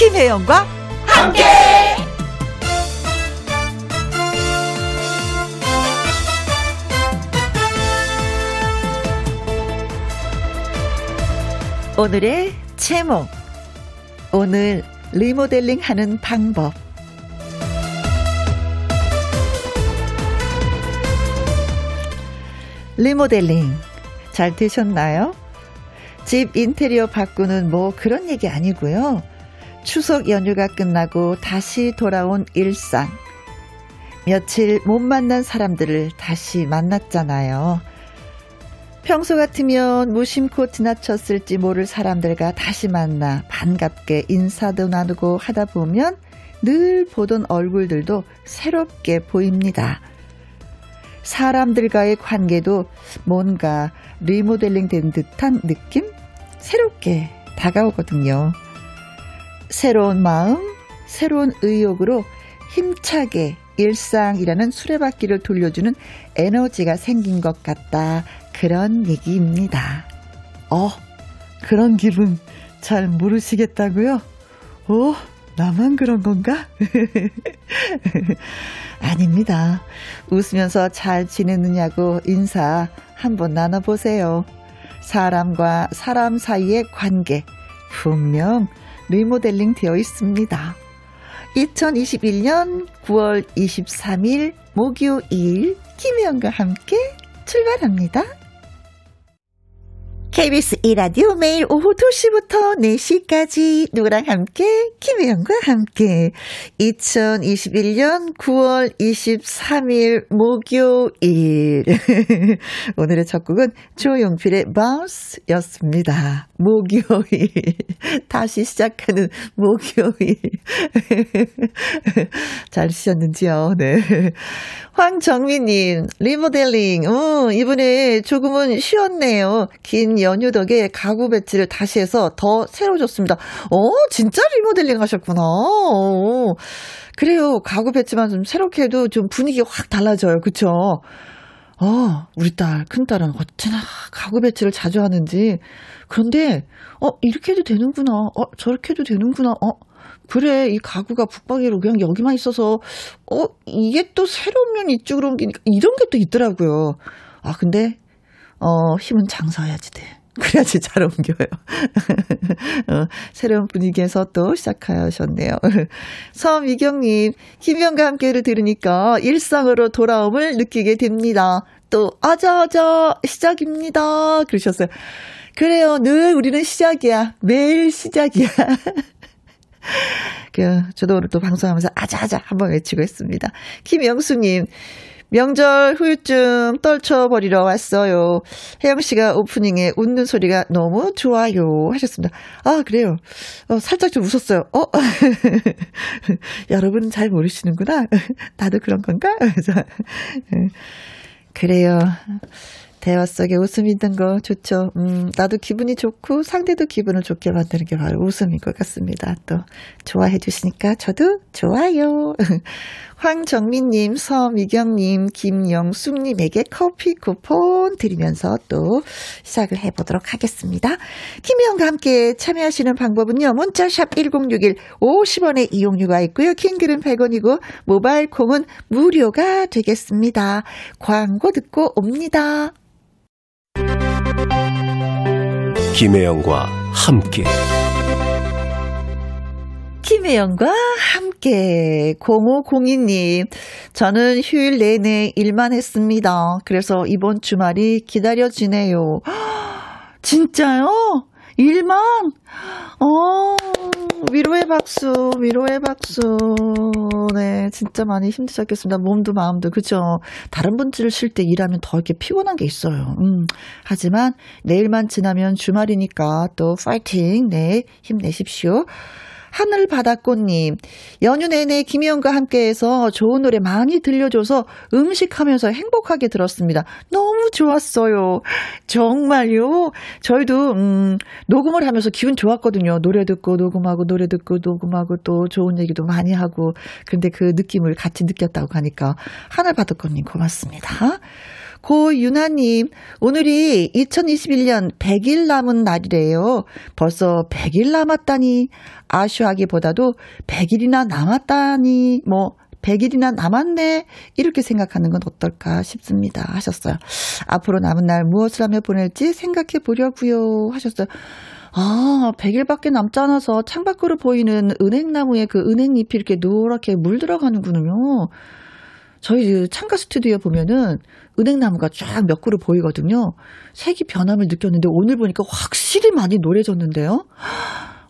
김혜연과 함께. 오늘의 제목, 오늘 리모델링 하는 방법. 리모델링 잘 드셨나요? 집 인테리어 바꾸는 뭐 그런 얘기 아니고요. 추석 연휴가 끝나고 다시 돌아온 일상. 며칠 못 만난 사람들을 다시 만났잖아요. 평소 같으면 무심코 지나쳤을지 모를 사람들과 다시 만나 반갑게 인사도 나누고 하다 보면 늘 보던 얼굴들도 새롭게 보입니다. 사람들과의 관계도 뭔가 리모델링 된 듯한 느낌? 새롭게 다가오거든요. 새로운 마음, 새로운 의욕으로 힘차게 일상이라는 수레바퀴를 돌려주는 에너지가 생긴 것 같다. 그런 얘기입니다. 그런 기분 잘 모르시겠다고요? 나만 그런 건가? 아닙니다. 웃으면서 잘 지내느냐고 인사 한번 나눠보세요. 사람과 사람 사이의 관계 분명 리모델링 되어 있습니다. 2021년 9월 23일 목요일 김혜연과 함께 출발합니다. KBS 1라디오 매일 오후 2시부터 4시까지 누구랑 함께 김혜영과 함께 2021년 9월 23일 목요일 오늘의 첫 곡은 조용필의 바운스였습니다. 목요일 다시 시작하는 목요일 잘 쉬셨는지요? 네. 황정민님 리모델링 이번에 조금은 쉬었네요. 긴 연휴 덕에 가구 배치를 다시 해서 더 새로워졌습니다. 진짜 리모델링 하셨구나. 그래요. 가구 배치만 좀 새롭게 해도 좀 분위기가 확 달라져요. 그쵸? 우리 딸, 큰딸은 어찌나 가구 배치를 자주 하는지. 그런데, 이렇게 해도 되는구나. 저렇게 해도 되는구나. 그래, 이 가구가 북박이로 그냥 여기만 있어서, 이게 또 새로운 면이 이쪽으로 옮기니까 이런 게 또 있더라고요. 근데, 힘은 장사해야지 돼. 그래야지 잘 옮겨요. 새로운 분위기에서 또 시작하셨네요. 서미경님, 김연과 함께를 들으니까 일상으로 돌아옴을 느끼게 됩니다. 또 아자아자 시작입니다. 그러셨어요. 그래요. 늘 우리는 시작이야. 매일 시작이야. 저도 오늘 또 방송하면서 아자아자 한번 외치고 있습니다. 김영수님. 명절 후유증 떨쳐버리러 왔어요. 혜영 씨가 오프닝에 웃는 소리가 너무 좋아요 하셨습니다. 그래요. 살짝 좀 웃었어요. 여러분은 잘 모르시는구나. 나도 그런 건가? 그래요. 대화 속에 웃음이 있는 거 좋죠. 나도 기분이 좋고 상대도 기분을 좋게 만드는 게 바로 웃음인 것 같습니다. 또 좋아해 주시니까 저도 좋아요. 황정민님, 서미경님, 김영숙님에게 커피 쿠폰 드리면서 또 시작을 해보도록 하겠습니다. 김혜영과 함께 참여하시는 방법은요. 문자샵 1061 50원의 이용료가 있고요. 킹글은 100원이고 모바일 콩은 무료가 되겠습니다. 광고 듣고 옵니다. 김혜영과 함께 김혜영과 함께 0502님 저는 휴일 내내 일만 했습니다. 그래서 이번 주말이 기다려지네요. 진짜요? 일만? 위로의 박수, 위로의 박수. 네, 진짜 많이 힘드셨겠습니다. 몸도 마음도, 그죠? 다른 분들 쉴 때 일하면 더 이렇게 피곤한 게 있어요. 하지만 내일만 지나면 주말이니까 또 파이팅, 네, 힘내십시오. 하늘바닷꽃님, 연휴 내내 김혜영과 함께해서 좋은 노래 많이 들려줘서 음식하면서 행복하게 들었습니다. 너무 좋았어요. 정말요. 저희도 녹음을 하면서 기분 좋았거든요. 노래 듣고 녹음하고 노래 듣고 녹음하고 또 좋은 얘기도 많이 하고. 근데 그 느낌을 같이 느꼈다고 하니까 하늘바닷꽃님 고맙습니다. 고윤아님, 오늘이 2021년 100일 남은 날이래요. 벌써 100일 남았다니, 아쉬워하기보다도 100일이나 남았다니, 뭐 100일이나 남았네, 이렇게 생각하는 건 어떨까 싶습니다 하셨어요. 앞으로 남은 날 무엇을 하며 보낼지 생각해 보려고요 하셨어요. 아, 100일밖에 남지 않아서 창밖으로 보이는 은행나무에 그 은행잎이 이렇게 노랗게 물들어가는군요. 저희 창가 스튜디오에 보면은 은행나무가 쫙 몇 그루 보이거든요. 색이 변함을 느꼈는데 오늘 보니까 확실히 많이 노래졌는데요.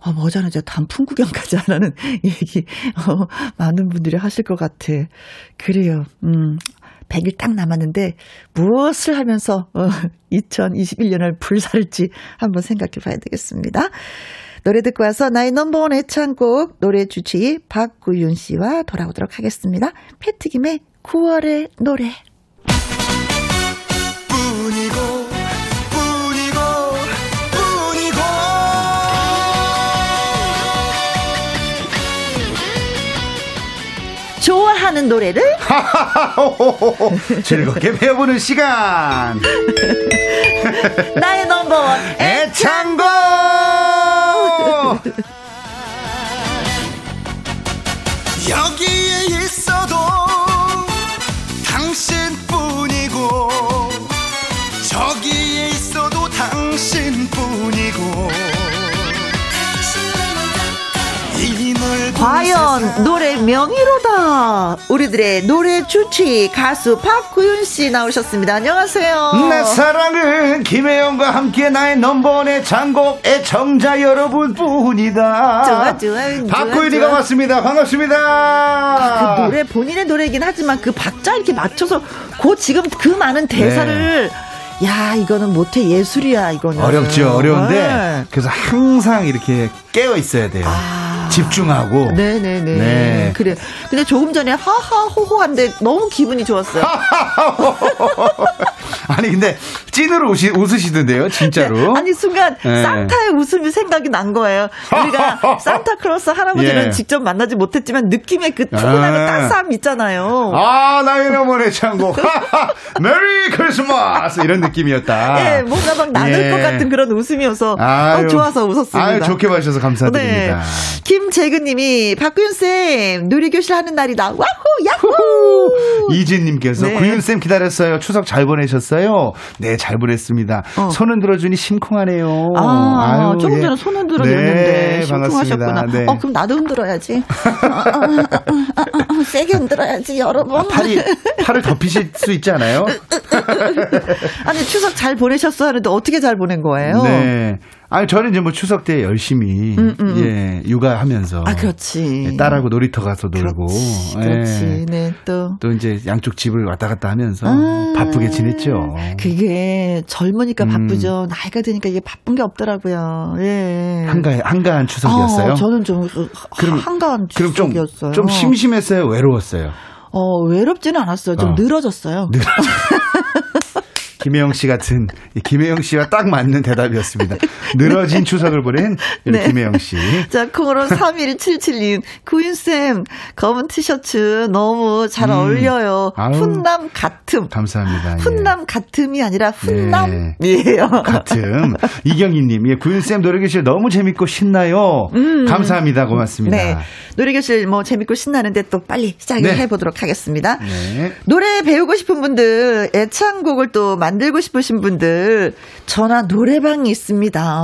아, 뭐잖아, 제가 단풍 구경까지 안 하는 얘기, 많은 분들이 하실 것 같아. 그래요. 100일 딱 남았는데 무엇을 하면서 2021년을 불살지 한번 생각해 봐야 되겠습니다. 노래 듣고 와서 나의 넘버원 애창곡, 노래 주치 박구윤 씨와 돌아오도록 하겠습니다. 패트김의 9월의 노래. 좋아하는 노래를 즐겁게 배워보는 시간. 나의 넘버원 애창곡. 여기에 있어도 당신뿐이고 저기에 있어도 당신뿐이고 과연 노래 명의로다. 우리들의 노래 주치 가수 박구윤 씨 나오셨습니다. 안녕하세요. 내 사랑은 김혜영과 함께 나의 넘버원의 장곡 애청자 여러분뿐이다. 좋아 좋아. 박구윤이가 왔습니다. 반갑습니다. 아, 그 노래 본인의 노래이긴 하지만 그 박자 이렇게 맞춰서 그 지금 그 많은 대사를. 네. 야, 이거는 못해 예술이야, 이거는. 어렵죠, 어려운데. 네. 그래서 항상 이렇게 깨어 있어야 돼요. 아. 집중하고. 네네네. 네. 그래. 근데 조금 전에 하하호호한데 너무 기분이 좋았어요. 아니, 근데 찐으로 웃으시던데요, 진짜로. 네. 아니, 순간 네. 산타의 웃음이 생각이 난 거예요. 우리가 산타클로스 할아버지는 예. 직접 만나지 못했지만 느낌의 그 푸근함의 따스함 있잖아요. 아, 나의 넘버원의 창곡. 메리 크리스마스. 이런 느낌. 느낌이었다. 예, 뭔가 막 나눌 예. 것 같은 그런 웃음이어서 좋아서 웃었습니다. 아유, 좋게 봐주셔서 감사드립니다. 네. 김재근님이 박구윤쌤 놀이교실 하는 날이다. 와호 야호. 이진님께서 네. 구윤쌤 기다렸어요. 추석 잘 보내셨어요? 네, 잘 보냈습니다. 손은 들어주니 심쿵하네요. 아, 아유, 조금 예. 전에 손은 들어줬는데 네, 심쿵하셨구나. 네. 그럼 나도 흔들어야지. 세게 흔들어야지 여러분. 아, 팔을 덮이실 수 있지 않아요? 아니, 추석 잘 보내셨어 하는데 어떻게 잘 보낸 거예요? 네. 아니, 저는 이제 뭐 추석 때 열심히, 예, 육아하면서. 아, 그렇지. 예, 딸하고 놀이터 가서 놀고. 그렇지. 그렇지. 예, 네, 또 이제 양쪽 집을 왔다 갔다 하면서 바쁘게 지냈죠. 그게 젊으니까 바쁘죠. 나이가 드니까 이게 바쁜 게 없더라고요. 예. 한가한 추석이었어요? 저는 좀, 한가한 추석이었어요. 좀 심심했어요? 외로웠어요? 외롭지는 않았어요. 좀 늘어졌어요. 김혜영 씨 같은, 김혜영 씨와 딱 맞는 대답이었습니다. 늘어진 네. 추석을 보낸 네. 김혜영 씨. 자, 콩으로 3177님. 구윤쌤, 검은 티셔츠 너무 잘 어울려요. 아우, 훈남 같음. 감사합니다. 훈남 예. 같음이 아니라 훈남이에요. 같음. 이경희님, 예, 구윤쌤 노래교실 너무 재밌고 신나요. 감사합니다. 고맙습니다. 네. 노래교실 뭐 재밌고 신나는데 또 빨리 시작을 네. 해보도록 하겠습니다. 네. 노래 배우고 싶은 분들, 애창곡을 또 만들고 싶으신 분들 전화 노래방이 있습니다.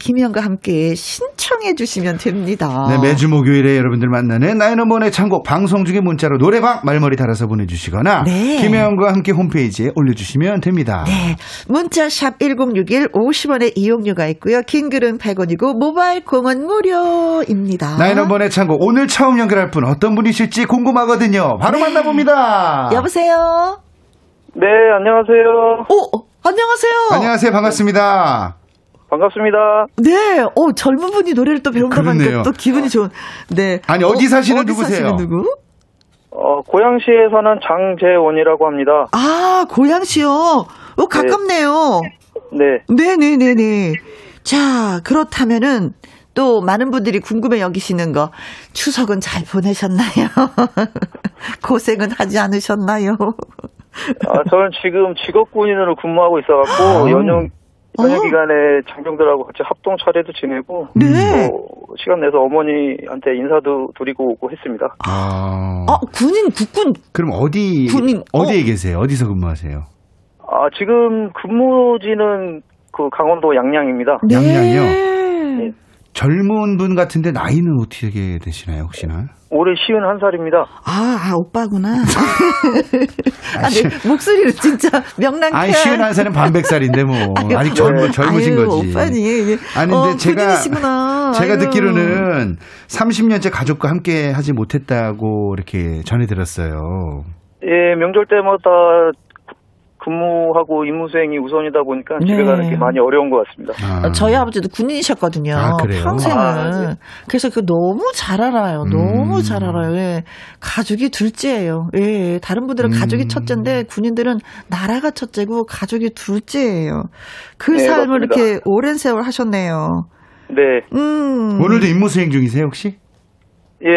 김희영과 함께 신청해 주시면 됩니다. 네, 매주 목요일에 여러분들 만나는 나의 넘버원의 창곡 방송 중에 문자로 노래방 말머리 달아서 보내주시거나 네. 김희영과 함께 홈페이지에 올려주시면 됩니다. 네, 문자 샵 1061 50원의 이용료가 있고요. 긴 글은 100원이고 모바일 공은 무료입니다. 나의 넘버원의 창곡 오늘 처음 연결할 분 어떤 분이실지 궁금하거든요. 바로 네. 만나봅니다. 여보세요. 네, 안녕하세요. 안녕하세요. 안녕하세요. 반갑습니다. 반갑습니다. 네, 젊은 분이 노래를 또 배운다고 하니까 또 기분이 좋은. 네. 아니, 어디 사시는 어디 누구세요? 사시는 누구? 고양시에 사는 장재원이라고 합니다. 아, 고양시요? 가깝네요. 네. 네네네네. 자, 그렇다면은 또 많은 분들이 궁금해 여기시는 거, 추석은 잘 보내셨나요? 고생은 하지 않으셨나요? 아, 저는 지금 직업군인으로 근무하고 있어갖고 연휴 기간에 장병들하고 같이 합동 차례도 지내고 네. 뭐 시간 내서 어머니한테 인사도 드리고 오고 했습니다. 아 군인 국군 그럼 어디 군인, 어디에 계세요? 어디서 근무하세요? 아 지금 근무지는 그 강원도 양양입니다. 네. 양양이요? 네. 젊은 분 같은데 나이는 어떻게 되시나요 혹시나? 올해 51살입니다. 아 오빠구나. 아니, 목소리를 진짜 명랑해. 아니 51살은 반백살인데 뭐 아유, 아직 젊으신 아유, 거지. 오빠니. 예. 아니 근데 제가 듣기로는 30년째 가족과 함께 하지 못했다고 이렇게 전해 들었어요. 예 명절 때마다. 근무하고 임무 수행이 우선이다 보니까 네. 집에 가는 게 많이 어려운 것 같습니다. 아. 저희 아버지도 군인이셨거든요. 아, 평생을. 네. 그래서 그 너무 잘 알아요. 너무 잘 알아요. 예. 가족이 둘째예요. 예. 다른 분들은 가족이 첫째인데 군인들은 나라가 첫째고 가족이 둘째예요. 그 네, 삶을 맞습니다. 이렇게 오랜 세월 하셨네요. 네. 오늘도 임무 수행 중이세요 혹시? 예,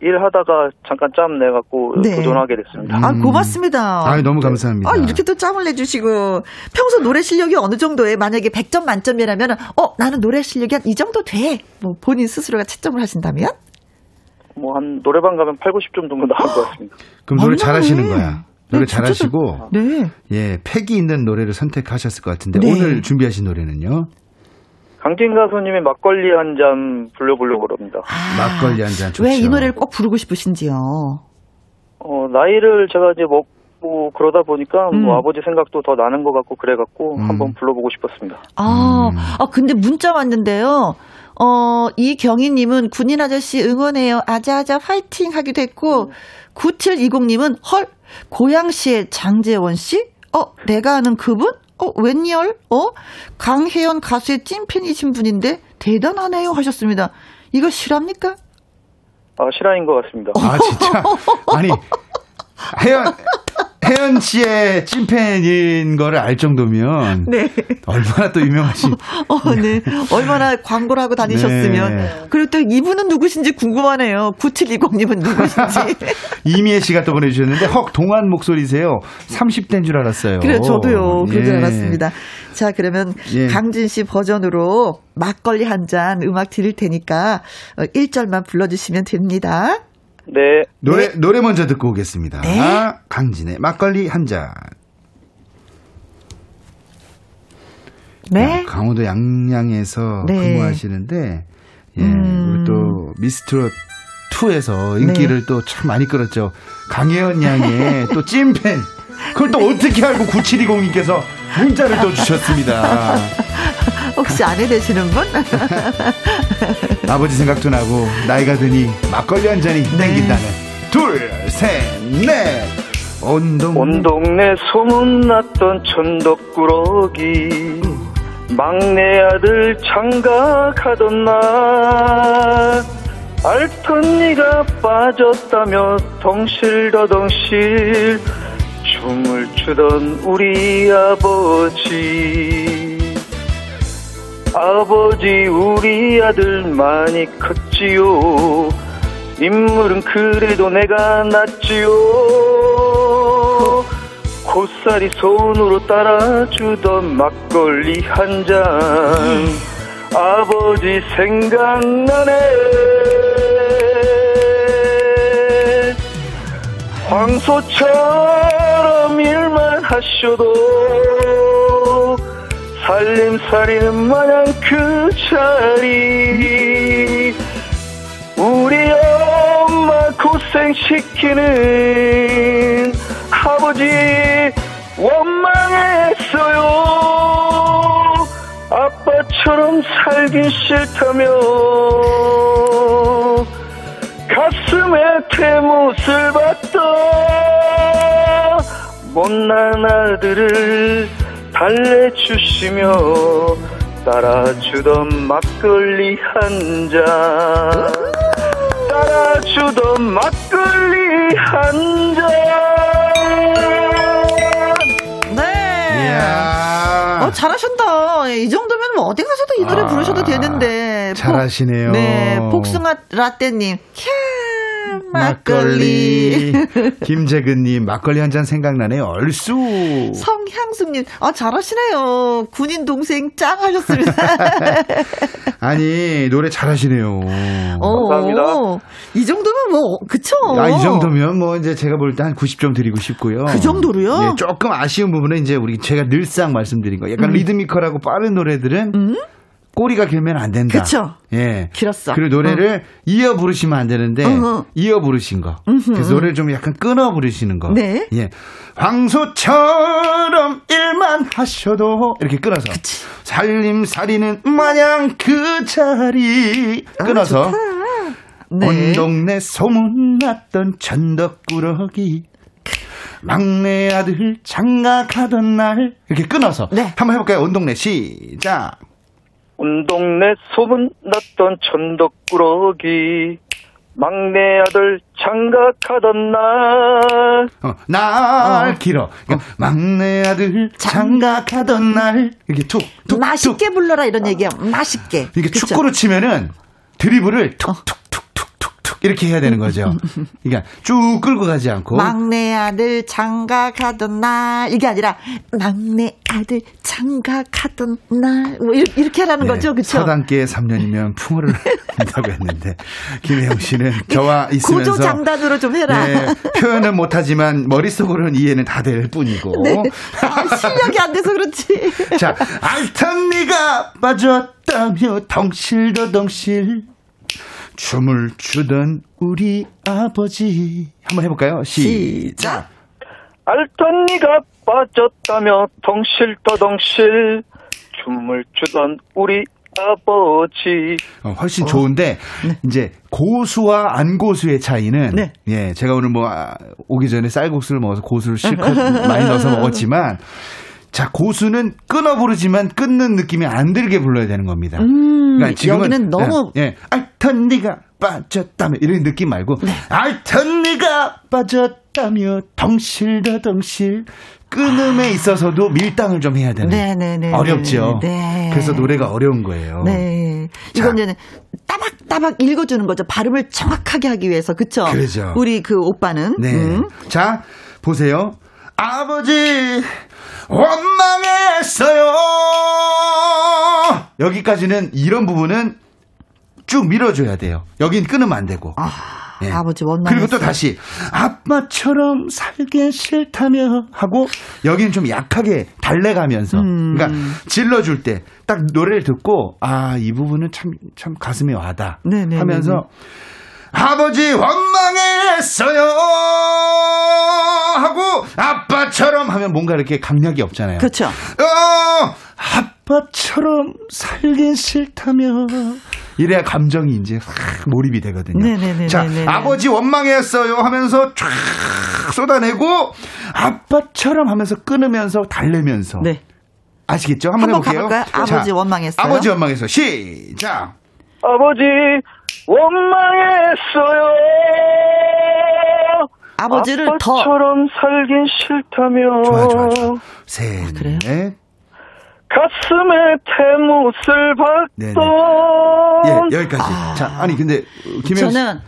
일하다가 잠깐 짬 내갖고 네. 도전하게 됐습니다. 아, 고맙습니다. 아, 너무 감사합니다. 아, 이렇게 또 짬을 내주시고. 평소 노래 실력이 어느 정도에 만약에 100점 만점이라면, 나는 노래 실력이 한 이 정도 돼. 뭐, 본인 스스로가 채점을 하신다면? 뭐, 한, 노래방 가면 8, 90점 정도 나올 것 같습니다. 그럼 노래 잘 하시는 거야. 노래 네, 잘 하시고. 네. 예, 팩이 있는 노래를 선택하셨을 것 같은데, 네. 오늘 준비하신 노래는요? 강진 가수님의 막걸리 한 잔 불러보려고 합니다. 아, 막걸리 한 잔 좋죠. 왜 이 노래를 꼭 부르고 싶으신지요? 나이를 제가 이제 먹고 그러다 보니까 뭐 아버지 생각도 더 나는 것 같고 그래갖고 한번 불러보고 싶었습니다. 아, 근데 문자 왔는데요. 이경희님은 군인 아저씨 응원해요. 아자아자 화이팅 하기도 했고 9720님은 헐 고양시의 장재원 씨? 내가 아는 그분? 웬열? 강혜연 가수의 찐팬이신 분인데 대단하네요 하셨습니다. 이거 실화입니까? 아, 실화인 것 같습니다. 아, 진짜? 아니, 혜연 씨의 찐팬인 거를 알 정도면 네. 얼마나 또 유명하신 네. 얼마나 광고를 하고 다니셨으면 네. 그리고 또 이분은 누구신지 궁금하네요. 9720님은 누구신지. 이미혜 씨가 또 보내주셨는데 헉 동안 목소리세요. 30대인 줄 알았어요. 그래 저도요. 그런 줄 알았습니다. 자 그러면 강진 씨 버전으로 막걸리 한 잔 음악 드릴 테니까 1절만 불러주시면 됩니다. 네. 노래 먼저 듣고 오겠습니다. 네? 강진의 막걸리 한 잔. 네. 강원도 양양에서 네. 근무하시는데, 우리 또 미스트롯 2에서 인기를 네. 또 참 많이 끌었죠. 강혜연 양의 또 찐팬. 그걸 또 어떻게 알고 9720님께서 문자를 또 주셨습니다. 혹시 아내 되시는 분? 아버지 생각도 나고 나이가 드니 막걸리 한 잔이 네. 땡긴다는 둘, 셋, 넷 온 동네 소문났던 천덕꾸러기 막내 아들 장가 가던 날 알던 네가 빠졌다며 덩실더덩실 춤을 추던 우리 아버지 우리 아들 많이 컸지요 인물은 그래도 내가 낫지요 곧살이 손으로 따라주던 막걸리 한 잔 아버지 생각나네 황소처럼 일만 하셔도 살림살이는 마냥 그 자리 우리 엄마 고생시키는 아버지 원망했어요 아빠처럼 살기 싫다며 가슴에 대못을 박던 못난 아들을 달래주시며 따라주던 막걸리 한 잔 따라주던 막걸리 한 잔 네. 이야. 잘하셨다. 이 정도면 뭐 어디 가서도 이 노래 부르셔도 되는데 잘하시네요. 네, 복숭아 라떼님 캬 막걸리. 김재근님, 막걸리 한 잔 생각나네요. 얼쑤. 성향숙님, 아, 잘하시네요. 군인 동생 짱 하셨습니다. 아니, 노래 잘하시네요. 감사합니다. 이 정도면 뭐, 그쵸? 아, 이 정도면 뭐, 이제 제가 볼 때 한 90점 드리고 싶고요. 그 정도로요? 네, 조금 아쉬운 부분은 이제 우리 제가 늘상 말씀드린 거. 약간 리드미컬하고 빠른 노래들은 꼬리가 길면 안 된다. 그렇죠. 예, 길었어. 그리고 노래를 이어 부르시면 안 되는데 이어 부르신 거. 그래서 노래를 좀 약간 끊어 부르시는 거. 네. 예, 황소처럼 일만 하셔도 이렇게 끊어서. 그치. 살림살이는 마냥 그 자리 끊어서. 아, 네. 온 동네 소문났던 전덕꾸러기. 막내 아들 장가가던 날 이렇게 끊어서. 네. 한번 해볼까요? 온 동네 시작. 온 동네 소문났던 전덕꾸러기 막내 아들 장가가던 날. 날 길어. 그러니까 막내 아들 장가가던 날 이렇게 툭툭 맛있게 툭. 불러라 이런 얘기야. 맛있게. 이게 그렇죠. 축구로 치면은 드리블을 툭툭툭툭툭툭 이렇게 해야 되는 거죠. 그러니까 쭉 끌고 가지 않고 막내 아들 장가가던 날 이게 아니라 막내 아들 장가가던 날 뭐 이렇게 하라는 네, 거죠. 그렇죠. 서당계 3년이면 풍어를 한다고 했는데 김혜영 씨는 저와 있으면서 고조장단으로 좀 해라. 네, 표현은 못하지만 머릿속으로는 이해는 다 될 뿐이고 네. 아, 실력이 안 돼서 그렇지. 자, 알탄 네가 빠졌다며 덩실더덩실 춤을 추던 우리 아버지. 한번 해볼까요? 시작. 알던 네가 빠졌다며 덩실더덩실 춤을 추던 우리 아버지. 훨씬 좋은데 네. 이제 고수와 안 고수의 차이는 네. 예, 제가 오늘 뭐 오기 전에 쌀국수를 먹어서 고수를 실컷 많이 넣어서 먹었지만 자, 고수는 끊어 부르지만 끊는 느낌이 안 들게 불러야 되는 겁니다. 그러니까 지금은 여기는 너무 예, 알턴 네가 빠졌다며 이런 느낌 말고 네. 알턴 네가 빠졌다며 덩실더덩실 끊음에 있어서도 밀당을 좀 해야 되는. 네네네. 어렵죠. 네. 그래서 노래가 어려운 거예요. 네. 이건 이제 따박따박 읽어주는 거죠. 발음을 정확하게 하기 위해서. 그렇죠. 그렇죠. 우리 그 오빠는. 네. 자, 보세요. 아버지 원망했어요. 여기까지는 이런 부분은 쭉 밀어줘야 돼요. 여긴 끊으면 안 되고. 아, 네. 아버지 원망했어요. 그리고 또 다시 아빠처럼 살긴 싫다며 하고 여기는 좀 약하게 달래가면서. 그러니까 질러줄 때 딱 노래를 듣고 아, 이 부분은 참 가슴이 와다 네네네네. 하면서 아버지 원망했어요 하고 아빠처럼 하면 뭔가 이렇게 강약이 없잖아요. 그렇죠. 아빠처럼 살긴 싫다며 이래야 감정이 이제 확 몰입이 되거든요. 네네네네네. 자, 아버지 원망했어요 하면서 쫙 쏟아내고 아빠처럼 하면서 끊으면서 달래면서. 네. 아시겠죠? 한번 해볼게요. 가볼까요? 자, 아버지 원망했어요. 아버지 원망했어요. 시작. 아버지 원망했어요. 아버지를 아빠처럼 더. 살긴 싫다며. 좋아. 셋. 아, 그래요? 넷. 가슴에 태못을 박던. 예, 여기까지. 아. 자, 아니 근데 김혜영 저는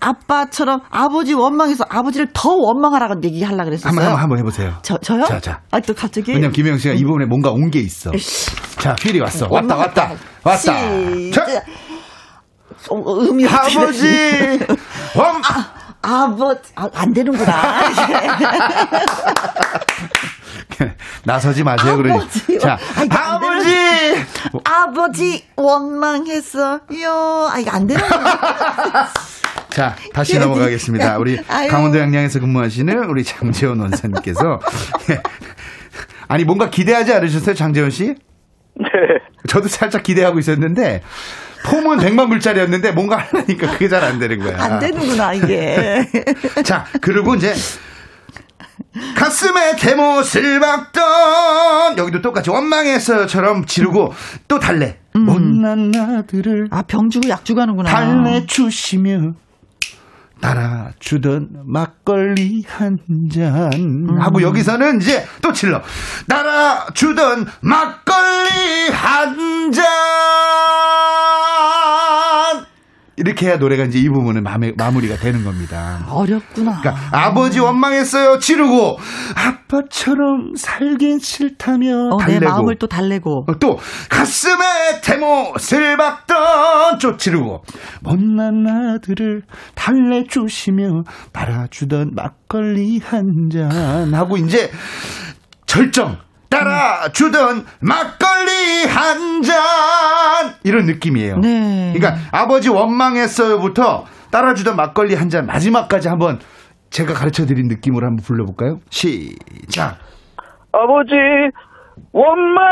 아빠처럼 아버지 원망해서 아버지를 더 원망하라고 얘기하려고 그랬었어요. 한번 해보세요. 저요? 자. 아, 또 갑자기? 왜냐면 김혜영 씨가 이 부분에 뭔가 온 게 있어. 에이씨. 자, 필이 왔어. 왔다. 자. 아버지. 안 되는구나. 나서지 마세요. 그러니. 자, 아버지 원망했어요. 아, 이거 안 되는 거야. 자, 다시 넘어가겠습니다. 우리 강원도 양양에서 근무하시는 우리 장재원 원사님께서 아니 뭔가 기대하지 않으셨어요, 장재원 씨? 네. 저도 살짝 기대하고 있었는데. 폼은 100만 불짜리였는데 뭔가 하려니까 그게 잘 안 되는 거야. 안 되는구나, 이게. 자, 그리고 이제 가슴에 대못을 박던 여기도 똑같이 원망했어요처럼 지르고 또 달래. 못난 나들을 아, 병주고 약주고 하는구나. 달래주시며 따라주던 막걸리 한 잔 하고 여기서는 이제 또 질러. 따라주던 막걸리 한 잔 이렇게 해야 노래가 이제 이 부분은 마무리가 되는 겁니다. 어렵구나. 그러니까 아버지 원망했어요. 지르고 아빠처럼 살긴 싫다며 달래고 내 마음을 또 달래고 또 가슴에 대못을 박던 쫓지르고 못난 아들을 달래주시며 말아주던 막걸리 한잔 하고 이제 절정 따라주던 막걸리 한 잔 이런 느낌이에요. 네. 그러니까 아버지 원망했어요부터 따라주던 막걸리 한 잔 마지막까지 한번 제가 가르쳐드린 느낌으로 한번 불러볼까요? 시작. 아버지 원망했어요.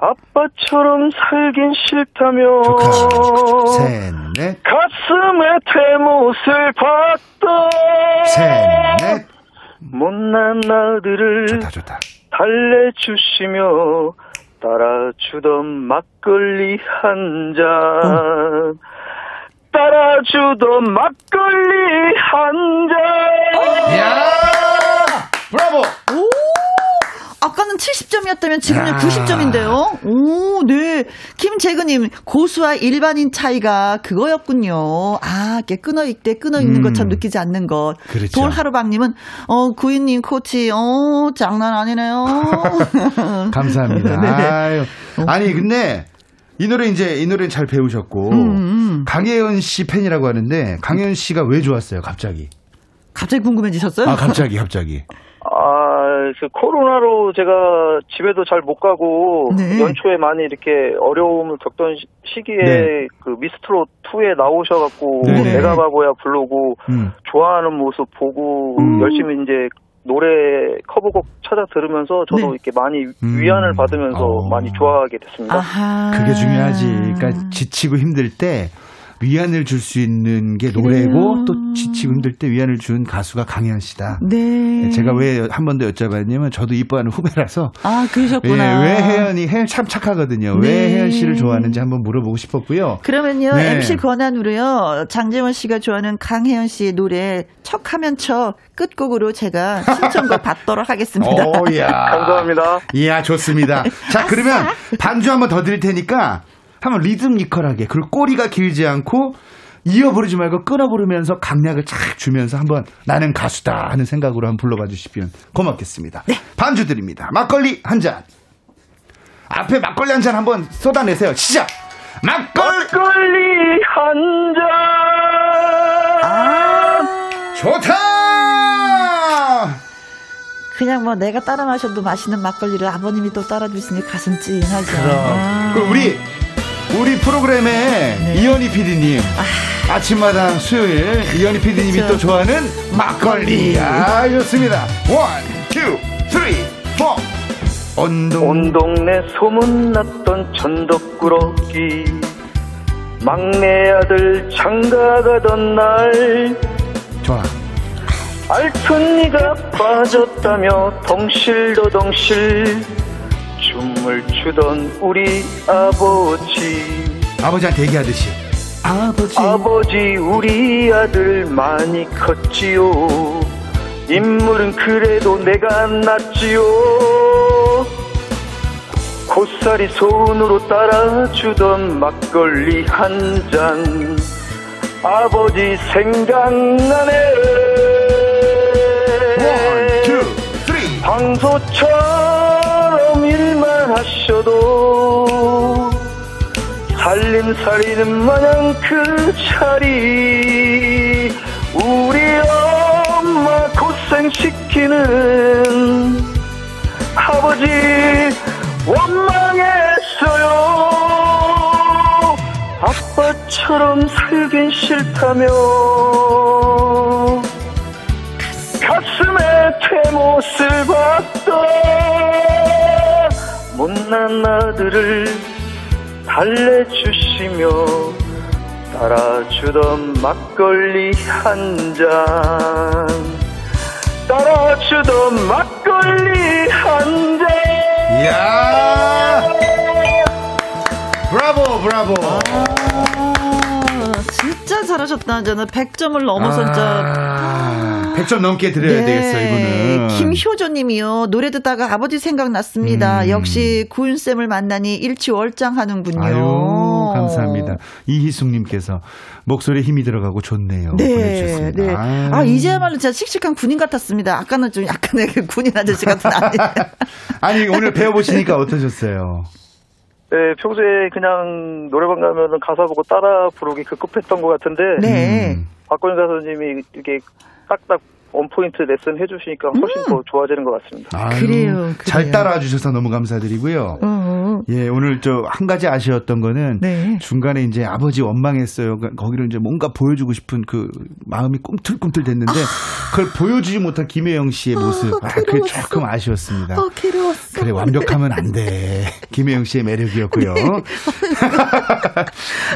아빠처럼 살긴 싫다며 좋다. 셋, 넷. 가슴에 대못을 박던 셋, 넷. 못난 아들을 좋다, 좋다. 달래주시며 따라주던 막걸리 한 잔 따라주던 막걸리 한 잔. 이야 브라보. 오 아까는 70점이었다면 지금은 90점인데요. 오, 네. 김재근님, 고수와 일반인 차이가 그거였군요. 아, 이렇게 끊어 있는 것처럼 느끼지 않는 것. 그렇죠. 돌하루방님은, 구인님 코치, 장난 아니네요. 감사합니다. 아유. 아니, 근데, 이 노래는 잘 배우셨고, 강혜연 씨 팬이라고 하는데, 강혜연 씨가 왜 좋았어요, 갑자기? 갑자기 궁금해지셨어요? 아, 갑자기. 그 코로나로 제가 집에도 잘 못 가고 네. 연초에 많이 이렇게 어려움을 겪던 시기에 네. 그 미스트롯 2에 나오셔갖고 네네. 내가 바보야 부르고 좋아하는 모습 보고 열심히 이제 노래 커버곡 찾아 들으면서 저도 네. 이렇게 많이 위안을 받으면서 많이 좋아하게 됐습니다. 아하. 그게 중요하지. 그러니까 지치고 힘들 때. 위안을 줄 수 있는 게 노래고 그래요. 또 지치고 힘들 때 위안을 준 가수가 강혜연 씨다. 네. 제가 왜 한 번 더 여쭤봤냐면 저도 이뻐하는 후배라서. 아 그러셨구나. 예, 왜 혜연 참 착하거든요. 네. 왜 혜연 씨를 좋아하는지 한번 물어보고 싶었고요. 그러면요 네. MC 권한으로요 장재원 씨가 좋아하는 강혜연 씨의 노래 척하면 척 끝곡으로 제가 신청곡 받도록 하겠습니다. 오야. 감사합니다. 이야 좋습니다. 자 그러면 반주 한번 더 드릴 테니까. 한번 리듬니컬하게 그리고 꼬리가 길지 않고 이어 부르지 말고 끊어 부르면서 강약을 착 주면서 한번 나는 가수다 하는 생각으로 한번 불러봐 주시면 고맙겠습니다. 네. 반주 드립니다. 막걸리 한 잔. 앞에 막걸리 한 잔 한번 쏟아내세요. 시작. 막걸리 한 잔. 아~ 좋다. 그냥 뭐 내가 따라 마셔도 맛있는 막걸리를 아버님이 또 따라 주시니 가슴 찡하죠. 그럼. 그럼 우리 프로그램에 네. 이현희 PD님 아침마당 수요일 이현희 PD님이 그렇죠. 또 좋아하는 막걸리 아 좋습니다. 1, 2, 3, 4 온 동네 소문났던 전덕꾸러기 막내 아들 장가가던 날 좋아 알픈 니가 빠졌다며 덩실더덩실 춤을 추던 우리 아버지한테 얘기하듯이 아버지 우리 아들 많이 컸지요 인물은 그래도 내가 낫지요 곧살이 손으로 따라주던 막걸리 한 잔 아버지 생각나네 1, 2, 3 방소처럼 일만 하셔도 살림살이는 마냥 그 자리 우리 엄마 고생시키는 아버지 원망했어요 아빠처럼 살긴 싫다며 가슴에 대못을 박던 못난 아들을 달래주시며 따라주던 막걸리 한 잔 따라주던 막걸리 한 잔 이야 브라보 진짜 잘하셨다. 저는 100점을 넘어서 진짜 100점 넘게 드려야 네. 되겠어요, 이분은. 김효조 님이요. 노래 듣다가 아버지 생각났습니다. 역시 구윤쌤을 만나니 일취월장하는군요. 아유. 감사합니다. 이희숙님께서 목소리에 힘이 들어가고 좋네요. 네, 보내주셨습니다. 네. 아, 이제야말로 진짜 씩씩한 군인 같았습니다. 아까는 좀 약간의 군인 아저씨 같은 아니 오늘 배워보시니까 어떠셨어요? 네, 평소에 그냥 노래방 가면은 가사 보고 따라 부르기 급급했던 것 같은데 네. 박건희 선생님이 이렇게 딱딱 원포인트 레슨 해주시니까 훨씬 더 좋아지는 것 같습니다. 아유, 그래요. 잘 따라와 주셔서 너무 감사드리고요. 예, 오늘 저 한 가지 아쉬웠던 거는 네. 중간에 이제 아버지 원망했어요. 거기를 이제 뭔가 보여주고 싶은 그 마음이 꿈틀꿈틀 됐는데 그걸 보여주지 못한 김혜영 씨의 모습. 아, 그게 조금 아쉬웠습니다. 괴로웠어. 그래, 완벽하면 안 돼. 김혜영 씨의 매력이었고요. 네.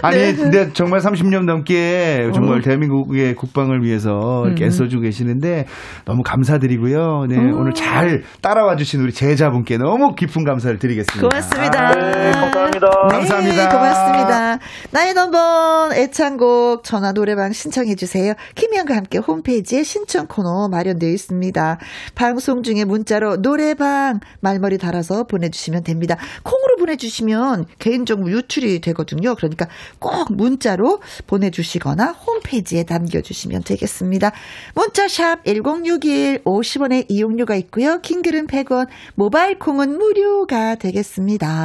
아니, 네. 근데 정말 30년 넘게 정말 대한민국의 국방을 위해서 이렇게 애써주고 계시는데 너무 감사드리고요. 네, 오늘 잘 따라와 주신 우리 제자분께 너무 깊은 감사를 드리겠습니다. 고맙습니다. 아, 네, 감사합니다. 네, 감사합니다. 고맙습니다. 나의 넘버원 애창곡 전화 노래방 신청해 주세요. 김희영과 함께 홈페이지에 신청 코너 마련되어 있습니다. 방송 중에 문자로 노래방 말머리 달아서 보내주시면 됩니다. 콩으로 보내주시면 개인정보 유출이 되거든요. 그러니까 꼭 문자로 보내주시거나 홈페이지에 남겨주시면 되겠습니다. 문자샵 1061 50원의 이용료가 있고요. 킹글은 100원, 모바일 콩은 무료가 되겠습니다.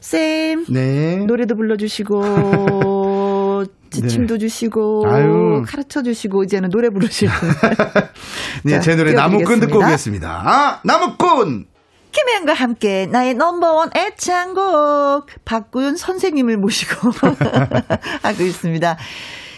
쌤, 네. 노래도 불러주시고 지침도 네. 주시고 아유. 가르쳐주시고 이제는 노래 부르시고 네, 제 노래 나무꾼 듣고 오겠습니다. 아, 나무꾼! 김혜연과 함께 나의 넘버원 애창곡 박구윤 선생님을 모시고 하고 있습니다.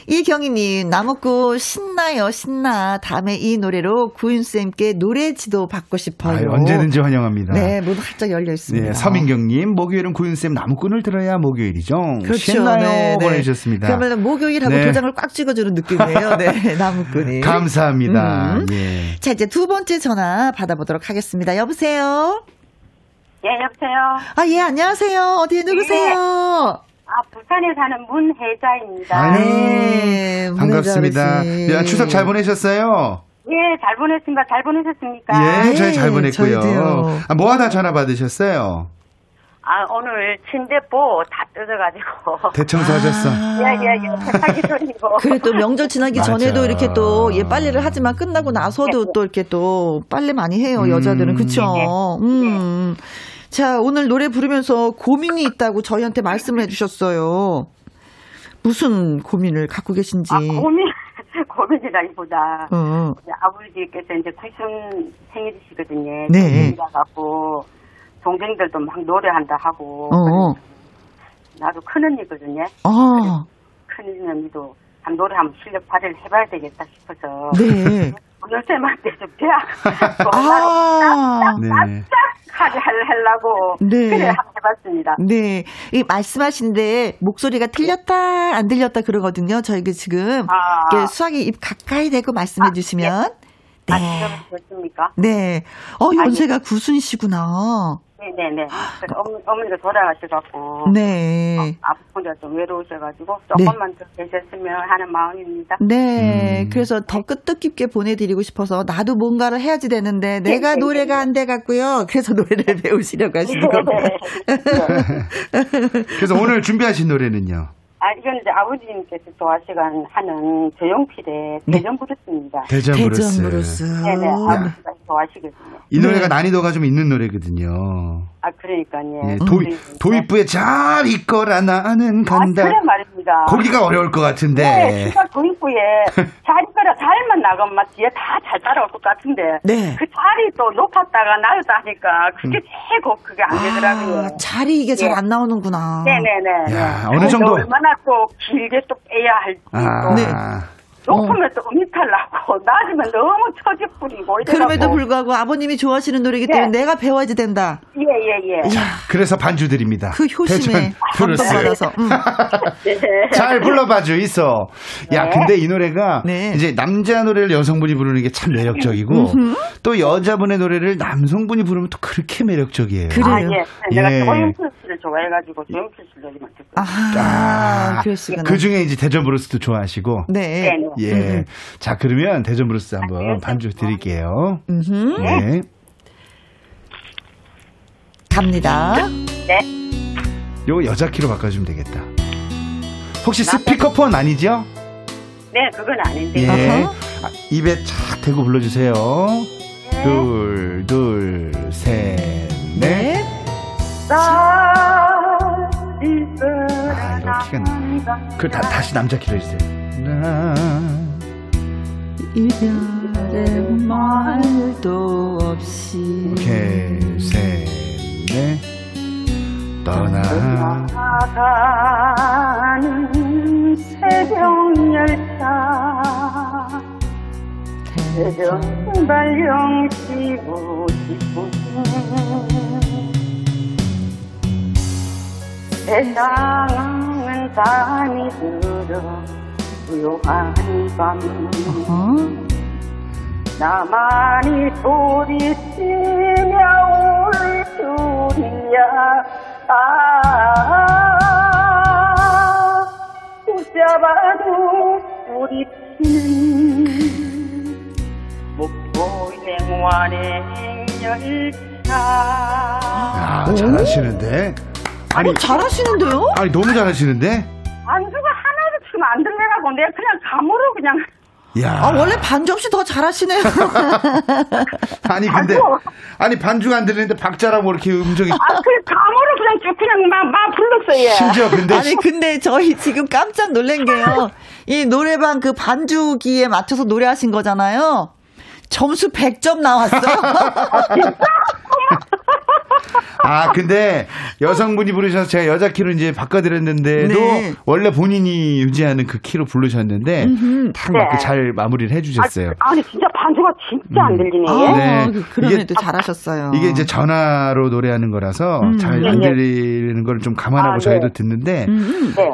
이경희님, 나무꾼 신나요, 신나. 다음에 이 노래로 구윤쌤께 노래 지도 받고 싶어요. 아유, 언제든지 환영합니다. 네, 문 활짝 열려 있습니다. 네, 서민경님, 목요일은 구윤쌤 나무꾼을 들어야 목요일이죠. 그렇죠. 신나요. 네, 네. 보내주셨습니다. 그러면 목요일하고 네. 도장을 꽉 찍어주는 느낌이에요. 네, 나무꾼이. 감사합니다. 예. 자, 이제 두 번째 전화 받아보도록 하겠습니다. 여보세요? 예, 여보세요? 아, 예, 안녕하세요. 어디에 누구세요? 예. 아, 부산에 사는 문혜자입니다. 아유, 네, 반갑습니다. 야, 추석 잘 보내셨어요? 예, 잘 보냈습니다. 잘 보내셨습니까? 예, 저희 잘 보냈고요. 저희도요. 아, 뭐 하다 전화 받으셨어요? 아, 오늘 침대보 다 뜯어가지고. 대청소 하셨어. 예, 세탁기 돌리고. 그래, 또 명절 지나기 맞아. 전에도 이렇게 또, 예, 빨래를 하지만 끝나고 나서도 또 이렇게 또 빨래 많이 해요, 여자들은. 그쵸? 자, 오늘 노래 부르면서 고민이 있다고 저희한테 말씀을 해주셨어요. 무슨 고민을 갖고 계신지. 아, 고민이라기보다 아버지께서 이제 90 생일이시거든요. 네. 가갖고 동생들도 막 노래한다 하고. 나도 큰 언니거든요. 큰 언니도 한 노래 한번 실력 발휘를 해봐야 되겠다 싶어서. 네. 오늘 쌤한테 좀 대학. 하려고 네. 그래 한번 해봤습니다. 네, 이 말씀하신데 목소리가 틀렸다 안 들렸다 그러거든요. 저희가 지금 수학이 입 가까이 대고 말씀해 주시면 네. 아, 그렇습니까? 네. 어, 연세가 구순이시구나. 네네네. 어머니가 돌아가셔가지고 네. 아버지가 좀 외로우셔가지고 조금만 더 계셨으면 하는 마음입니다. 네. 그래서 더 뜻깊게 보내드리고 싶어서 나도 뭔가를 해야지 되는데 내가 노래가 안 돼갖고요. 그래서 노래를 배우시려고 하시는 겁니다. 그래서 오늘 준비하신 노래는요? 아, 이건 이제 아버지님께서 좋아하시는 하는 조용필의 대전브루스입니다. 대전브루스. 네네, 아버지가 좋아하시거든요. 이 노래가 난이도가 좀 있는 노래거든요. 아, 그러니까요. 네, 도입부에 잘 있거라 나는 간다. 아, 그래 말입니다. 거기가 어려울 것 같은데. 네, 도입부에 잘 있거라 잘만 나가면 뒤에 다 잘 따라올 것 같은데. 네. 그 자리 또 높았다가 낮았다 하니까 그게 최고 그게 안 되더라고요. 아, 자리 이게 잘 안 나오는구나. 네네네. 야, 어느 정도. 얼마나 또 길게 또 빼야 할지. 아, 네. 높으면 또 음이탈 나고 낮으면 너무 처지뿐이고. 그럼에도 불구하고 아버님이 좋아하시는 노래이기 때문에 내가 배워야지 된다. 예. 자, 그래서 반주드립니다. 그 효심에 감동받아서. 네. 잘 불러봐줘 있어. 네. 야, 근데 이 노래가 이제 남자 노래를 여성분이 부르는 게 참 매력적이고 또 여자분의 노래를 남성분이 부르면 또 그렇게 매력적이에요. 그래요. 아, 예. 내가 조용필 씨를 좋아해가지고 조용필 씨 노래 맡았거든요. 아, 그 중에 이제 대전브루스도 좋아하시고. 네. 예. 자, 그러면 대전브루스 한번 반주 드릴게요. 네. 갑니다. 네. 요거 여자 키로 바꿔주면 되겠다. 혹시 스피커폰 아니죠? 네, 그건 아닌데요. 예. 아, 입에 착 대고 불러주세요. 네. 둘, 셋, 넷. 아, 이거 키가 나. 그걸 다시 남자 키로 해주세요. 이별의 말도 없이. 오케이, 셋, 넷. 떠나가는 새벽열차 새벽 발령 쉬고 싶은 세상은 밤이 들어 고요한 밤 나만이 소리치며 울 줄이야 아, 붙잡아도 부딪히는 목포행완의 행렬차. 아, 잘하시는데? 아니, 잘하시는데요? 아니, 너무 잘하시는데? 안주가 하나도 지금 안 들려나 본데, 그냥 감으로 그냥. 야. 아, 원래 반주 씨 더 잘하시네요. 아니, 근데. 아니, 반주가 안 들리는데 박자라고 이렇게 음정이. 아, 그래, 감으로 그냥 쭉, 그냥 막 불렀어요. 심지어, 근데. 아니, 근데 저희 지금 깜짝 놀란 게요. 이 노래방 그 반주기에 맞춰서 노래하신 거잖아요. 점수 100점 나왔어요. 아, 진짜? 아, 근데 여성분이 부르셔서 제가 여자 키로 이제 바꿔드렸는데도 네. 원래 본인이 유지하는 그 키로 부르셨는데 탁 맞게 네. 잘 마무리를 해주셨어요. 아, 아니 진짜 반주가 진짜 안 들리네요. 아, 네. 그러면 또 잘하셨어요. 이게 이제 전화로 노래하는 거라서 잘 안 들리는 걸 좀 감안하고 아, 저희도 네. 듣는데 네.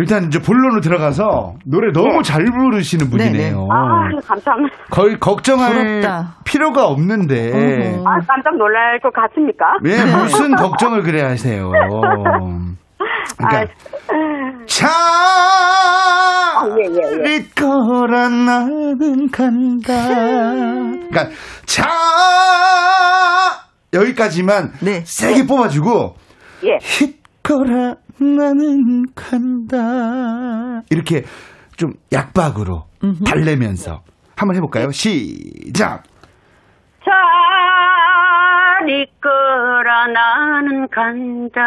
일단 이제 본론으로 들어가서 노래 너무 네. 잘 부르시는 분이네요. 네. 아, 감사합니다. 거의 걱정할 부럽다. 필요가 없는데. 어허. 아, 깜짝 놀랄 것 같습니까? 네, 무슨 걱정을 그래 하세요. 그러니까 차릴 거라 나는 간다. 그러니까 차 여기까지만 네. 세게 뽑아주고 예. 힛 거라. 나는 간다. 이렇게 좀 약박으로 달래면서 한번 해볼까요? 시작. 잘 이끌어 나는 간다.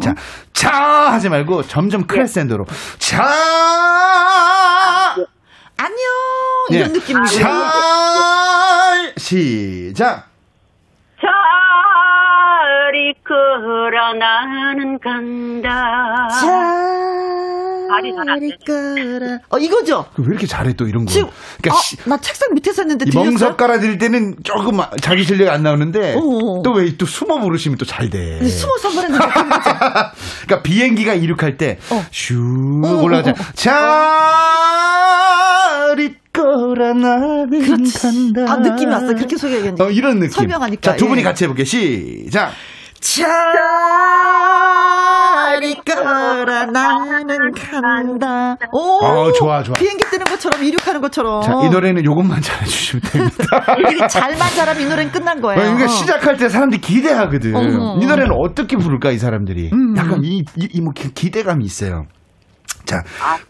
자, 자 하지 말고 점점 크레센도로 자. 안녕 이런 예. 느낌으로. 잘 시작. 이끌어 나는 간다. 잘 이끌어. 어, 이거죠? 왜 이렇게 잘해 또 이런 거? 지금, 그러니까 나 책상 밑에서 했는데 들렸어요? 멍석 깔아드릴 때는 조금 자기 실력이 안 나오는데 또 왜 또 숨어 부르시면 또 잘 돼. 숨어서 한번 했는데 그러니까 비행기가 이륙할 때 슉 올라가자. 잘 이끌어 나는 간다. 아, 느낌 왔어. 그렇게 소개하겠는데. 이런 느낌. 설명하니까. 자, 두 분이 예. 같이 해볼게요. 시작. 잘 이끌어 나는 간다. 오, 좋아. 비행기 뜨는 것처럼 이륙하는 것처럼. 자, 이 노래는 요것만 잘해주시면 됩니다. 이게 잘만 잘하면 이 노래는 끝난 거예요. 그러니까 시작할 때 사람들이 기대하거든. 이 노래는 어떻게 부를까 이 사람들이. 약간 이 기대감이 있어요. 자,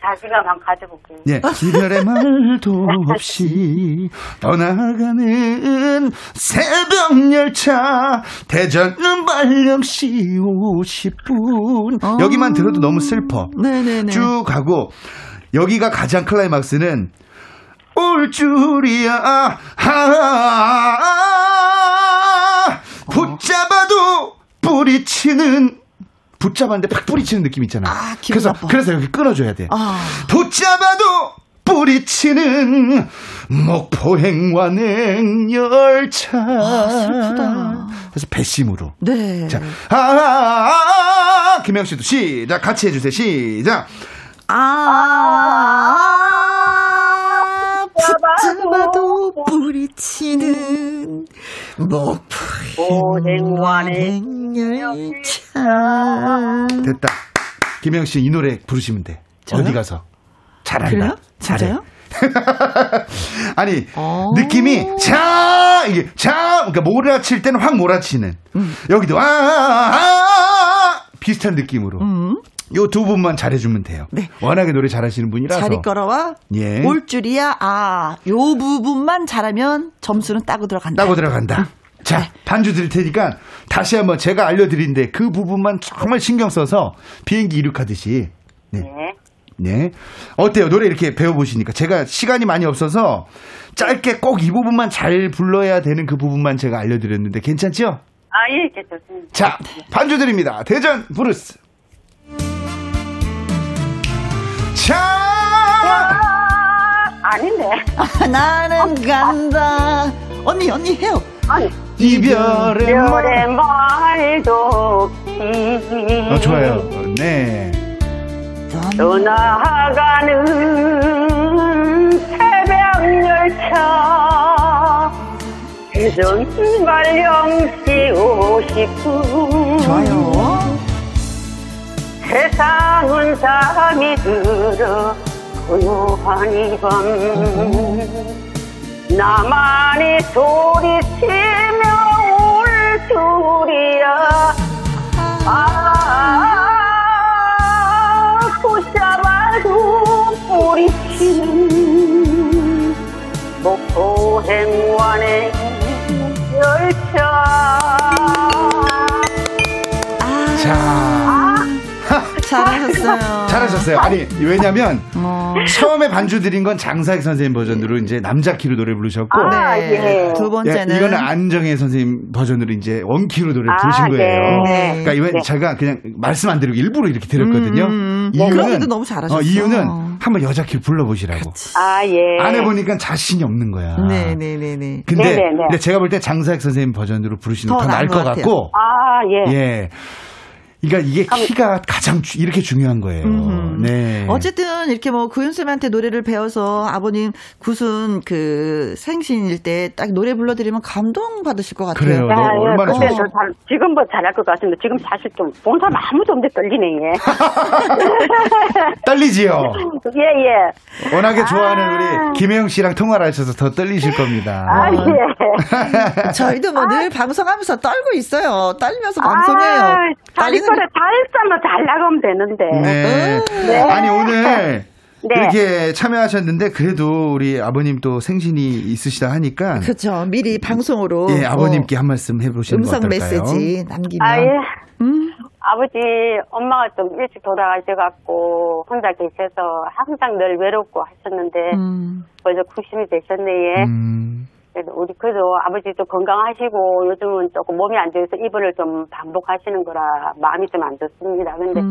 자신감 한번 가져볼게요. 예, 이별의 말도 없이 떠나가는 새벽열차 대전은 발령 시 50분. 여기만 들어도 너무 슬퍼. 네네네. 쭉 가고 여기가 가장 클라이막스는 올 줄이야. 붙잡아도 뿌리치는. 붙잡았는데 팍 뿌리치는 느낌 있잖아. 아, 그래서 여기 끊어줘야 돼. 붙잡아도 뿌리치는 목포행완행 열차. 아, 슬프다. 그래서 배심으로. 네. 자, 김영 씨도 시작 같이 해주세요. 시작. 붙잡아도 뿌리치는 목포행완행 열차. 됐다. 김영 씨 이 노래 부르시면 돼. 저요? 어디 가서 잘한다. 그래요? 잘해. 아니 느낌이 자 이게 자 그러니까 몰아칠 때는 확 몰아치는 여기도 비슷한 느낌으로. 요 두 분만 잘해주면 돼요. 네. 워낙에 노래 잘하시는 분이라서. 자리 걸어와. 예. 올 줄이야. 아, 요 부분만 잘하면 점수는 따고 들어간다. 따고 들어간다. 자, 네. 반주 드릴 테니까 다시 한번 제가 알려드린데 그 부분만 정말 신경 써서 비행기 이륙하듯이. 네. 네. 네. 어때요? 노래 이렇게 배워보시니까. 제가 시간이 많이 없어서 짧게 꼭 이 부분만 잘 불러야 되는 그 부분만 제가 알려드렸는데 괜찮죠? 아, 예, 괜찮습니다. 자, 반주 드립니다. 대전 브루스. 자! 야, 아닌데. 나는 간다. 언니, 해요. 아니. 이별의 말도 없이. 좋아요. 네. 떠나가는 새벽 열차 대전 발령시 50분. 좋아요. 세상은 잠이 들어 고요한 이 밤 나만이 소리치며 울 줄이야. 붙잡아도 뿌리치는 목포 행완의 열차. 자. 잘하셨어요. 아니, 왜냐면, 처음에 반주 드린 건 장사익 선생님 버전으로 이제 남자 키로 노래 부르셨고, 아, 네. 예. 두 번째는. 예, 이거는 안정혜 선생님 버전으로 이제 원키로 노래 부르신 거예요. 네. 그러니까 이건 제가 그냥 말씀 안 드리고 일부러 이렇게 드렸거든요. 이유는, 너무 잘하셨어요. 이유는 한번 여자 키로 불러보시라고. 그치. 아, 예. 안 해보니까 자신이 없는 거야. 네네네네. 근데 제가 볼 때 장사익 선생님 버전으로 부르시는 게 더 나을 것 같고, 아, 예. 예. 그러니까 이게 키가 가장 이렇게 중요한 거예요. 네. 어쨌든 이렇게 뭐 구윤쌤한테 노래를 배워서 아버님 구순 그 생신일 때 딱 노래 불러드리면 감동 받으실 것 같아요. 그래요. 야, 얼마나 근데 지금 뭐 잘할 것 같은데 지금 사실 좀 본 사람 아무도 없는데 떨리네. 떨리지요. 예. 워낙에 좋아하는 우리 김혜영 씨랑 통화를 하셔서 더 떨리실 겁니다. 아 예. 저희도 뭐 늘 방송하면서 떨고 있어요. 떨면서 방송해요. 떨리는. 다 했으면 잘 나가면 되는데. 네. 네. 아니, 오늘 네. 이렇게 참여하셨는데, 그래도 우리 아버님 또 생신이 있으시다 하니까. 그렇죠. 미리 방송으로. 예, 아버님께 한 말씀 해보시는 것 같아요. 음성 메시지 남기면. 아, 예. 아버지, 엄마가 좀 일찍 돌아가셔갖고, 혼자 계셔서 항상 늘 외롭고 하셨는데, 벌써 90이 되셨네. 그래서 우리 그래도 아버지도 건강하시고 요즘은 조금 몸이 안 좋아서 입원을 좀 반복하시는 거라 마음이 좀 안 좋습니다. 근데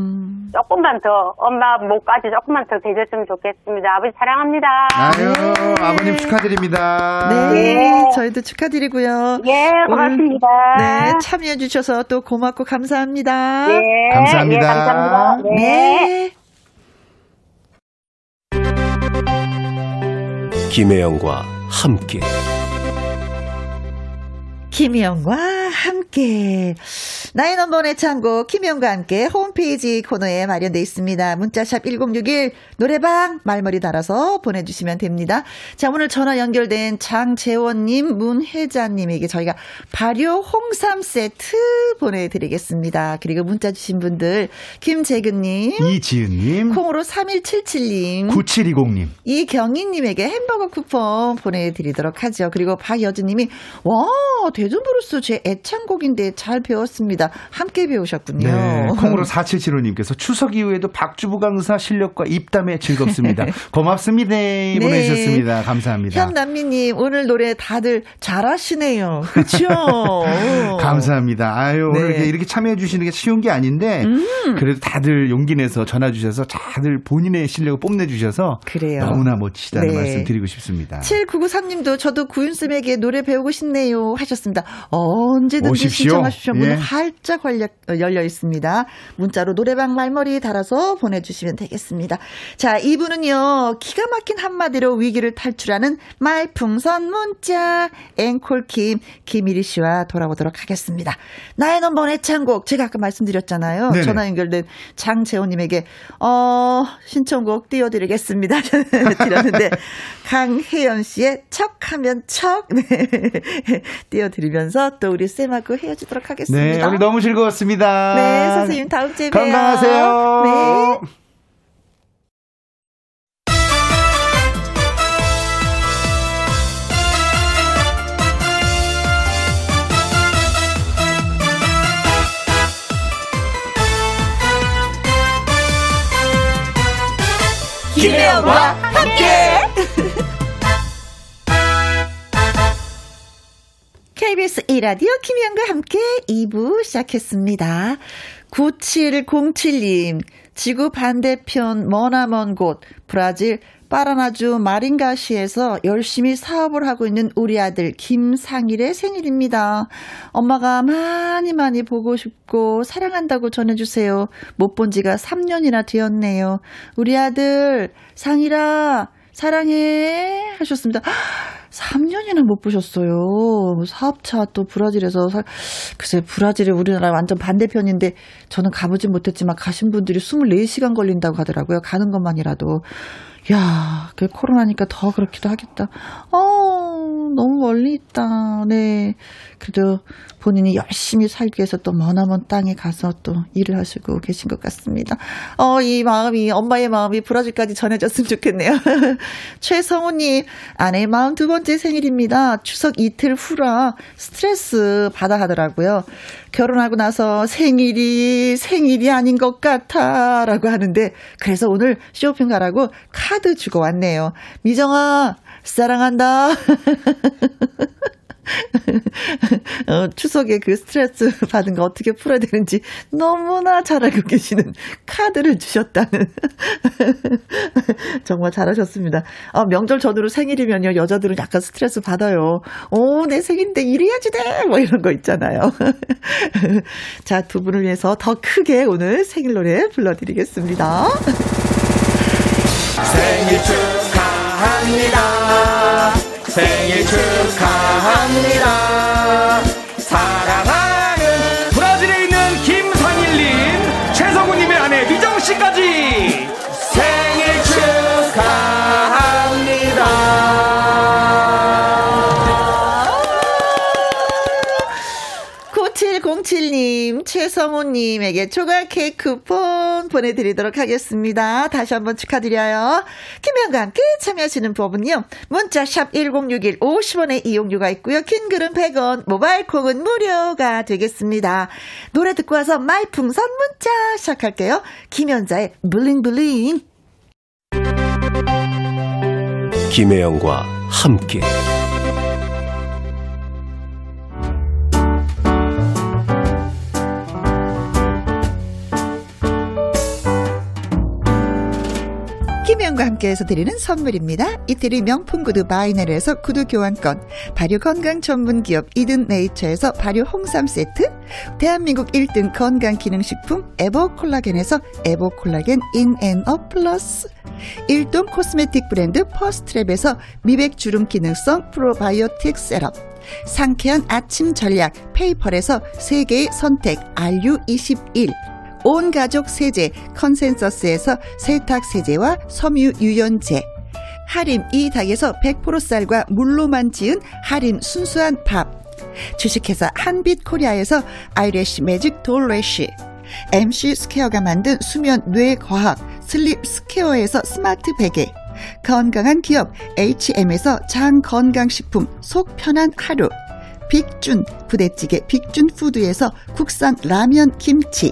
조금만 더 엄마 목까지 조금만 더 되셨으면 좋겠습니다. 아버지 사랑합니다. 아유, 네. 아버님 축하드립니다. 네, 네. 저희도 축하드리고요. 예, 고맙습니다. 네, 참여해 주셔서 또 고맙고 감사합니다. 네, 감사합니다. 예, 감사합니다. 네. 네. 김혜영과 함께. 김희영과 함께 나의 넘버원의 창고 김희영과 함께 홈페이지 코너에 마련돼 있습니다. 문자샵 1061 노래방 말머리 달아서 보내주시면 됩니다. 자, 오늘 전화 연결된 장재원님, 문혜자님에게 저희가 발효 홍삼 세트 보내드리겠습니다. 그리고 문자 주신 분들 김재근님, 이지은님, 콩으로 3177님, 9720님, 이경희님에게 햄버거 쿠폰 보내드리도록 하죠. 그리고 박여주님이 와 대전브루스 제 애창곡인데 잘 배웠습니다. 함께 배우셨군요. 네, 콩으로 4775님께서 추석 이후에도 박주부 강사 실력과 입담에 즐겁습니다. 고맙습니다. 네. 보내주셨습니다. 감사합니다. 현남미님 오늘 노래 다들 잘하시네요. 그렇죠? 감사합니다. 아유 오늘 네. 이렇게 참여해 주시는 게 쉬운 게 아닌데 그래도 다들 용기 내서 전화 주셔서 다들 본인의 실력을 뽐내주셔서 그래요. 너무나 멋지다는 네. 말씀 드리고 싶습니다. 7993님도 저도 구윤쌤에게 노래 배우고 싶네요 하셨습니다. 언제든지 오십시오. 신청하십시오. 문은 예. 활짝 열려 있습니다. 문자로 노래방 말머리 달아서 보내주시면 되겠습니다. 자, 2부는요. 기가 막힌 한마디로 위기를 탈출하는 말풍선 문자 앵콜킴 김일희 씨와 돌아오도록 하겠습니다. 나의 넘버원 애창곡 제가 아까 말씀드렸잖아요. 네네. 전화 연결된 장재호님에게 신청곡 띄워드리겠습니다. 드렸는데 강혜연 씨의 척하면 척 네. 띄워드리면서 또 우리 쌤하고 헤어지도록 하겠습니다. 네, 오늘 너무 즐거웠습니다. 네, 선생님 다음 주에 봬요. 건강하세요. 네. 김혜영과 함께 KBS 1라디오 김혜영과 함께 2부 시작했습니다. 9707님 지구 반대편 머나먼 곳 브라질 파라나주 마린가시에서 열심히 사업을 하고 있는 우리 아들 김상일의 생일입니다. 엄마가 많이 보고 싶고 사랑한다고 전해주세요. 못 본 지가 3년이나 되었네요. 우리 아들 상일아 사랑해 하셨습니다. 3년이나 못 보셨어요. 사업차 또 브라질에서 글쎄 브라질이 우리나라 완전 반대편인데 저는 가보진 못했지만 가신 분들이 24시간 걸린다고 하더라고요. 가는 것만이라도. 야, 그 코로나니까 더 그렇기도 하겠다. 너무 멀리 있다. 네. 그래도 본인이 열심히 살기 위해서 또 머나먼 땅에 가서 또 일을 하시고 계신 것 같습니다. 이 마음이, 엄마의 마음이 브라질까지 전해졌으면 좋겠네요. 최성우님, 아내의 42번째 생일입니다. 추석 이틀 후라 스트레스 받아 하더라고요. 결혼하고 나서 생일이 아닌 것 같아 라고 하는데, 그래서 오늘 쇼핑 가라고 카드 주고 왔네요. 미정아, 사랑한다. 추석에 그 스트레스 받은 거 어떻게 풀어야 되는지 너무나 잘 알고 계시는 카드를 주셨다는. 정말 잘하셨습니다. 명절 전후로 생일이면요, 여자들은 약간 스트레스 받아요. 내 생일인데 이래야지 돼! 뭐 이런 거 있잖아요. 자, 두 분을 위해서 더 크게 오늘 생일 노래 불러드리겠습니다. 생일 축하합니다. 생일 축하합니다. 사랑하는 브라질에 있는 김상일님, 최성우님의 아내 미정씨까지 생일 축하합니다. 9707님, 최성우님에게 조각 케이크 쿠폰 보내드리도록 하겠습니다. 다시 한번 축하드려요. 김혜영과 함께 참여하시는 법은요, 문자샵 1061 50원의 이용료가 있고요, 킹글은 100원, 모바일콩은 무료가 되겠습니다. 노래 듣고 와서 말풍선 문자 시작할게요. 김연자의 블링블링. 김혜영과 함께. 김혜영과 함께해서 드리는 선물입니다. 이태리 명품 구두 바이네르에서 구두 교환권, 발효 건강 전문 기업 이든 네이처에서 발효 홍삼 세트, 대한민국 1등 건강 기능식품 에버 콜라겐에서 에버 콜라겐 인앤어 플러스, 일동 코스메틱 브랜드 퍼스트랩에서 미백 주름 기능성 프로바이오틱 셋업, 상쾌한 아침 전략 페이펄에서 세계의 선택 RU21, 온 가족 세제 컨센서스에서 세탁 세제와 섬유 유연제, 하림 이 닭에서 100% 쌀과 물로만 지은 하림 순수한 밥, 주식회사 한빛 코리아에서 아이래쉬 매직 돌래쉬, MC 스퀘어가 만든 수면 뇌 과학 슬립 스퀘어에서 스마트 베개, 건강한 기업 HM에서 장 건강식품 속 편한 하루, 빅준 부대찌개 빅준 푸드에서 국산 라면 김치,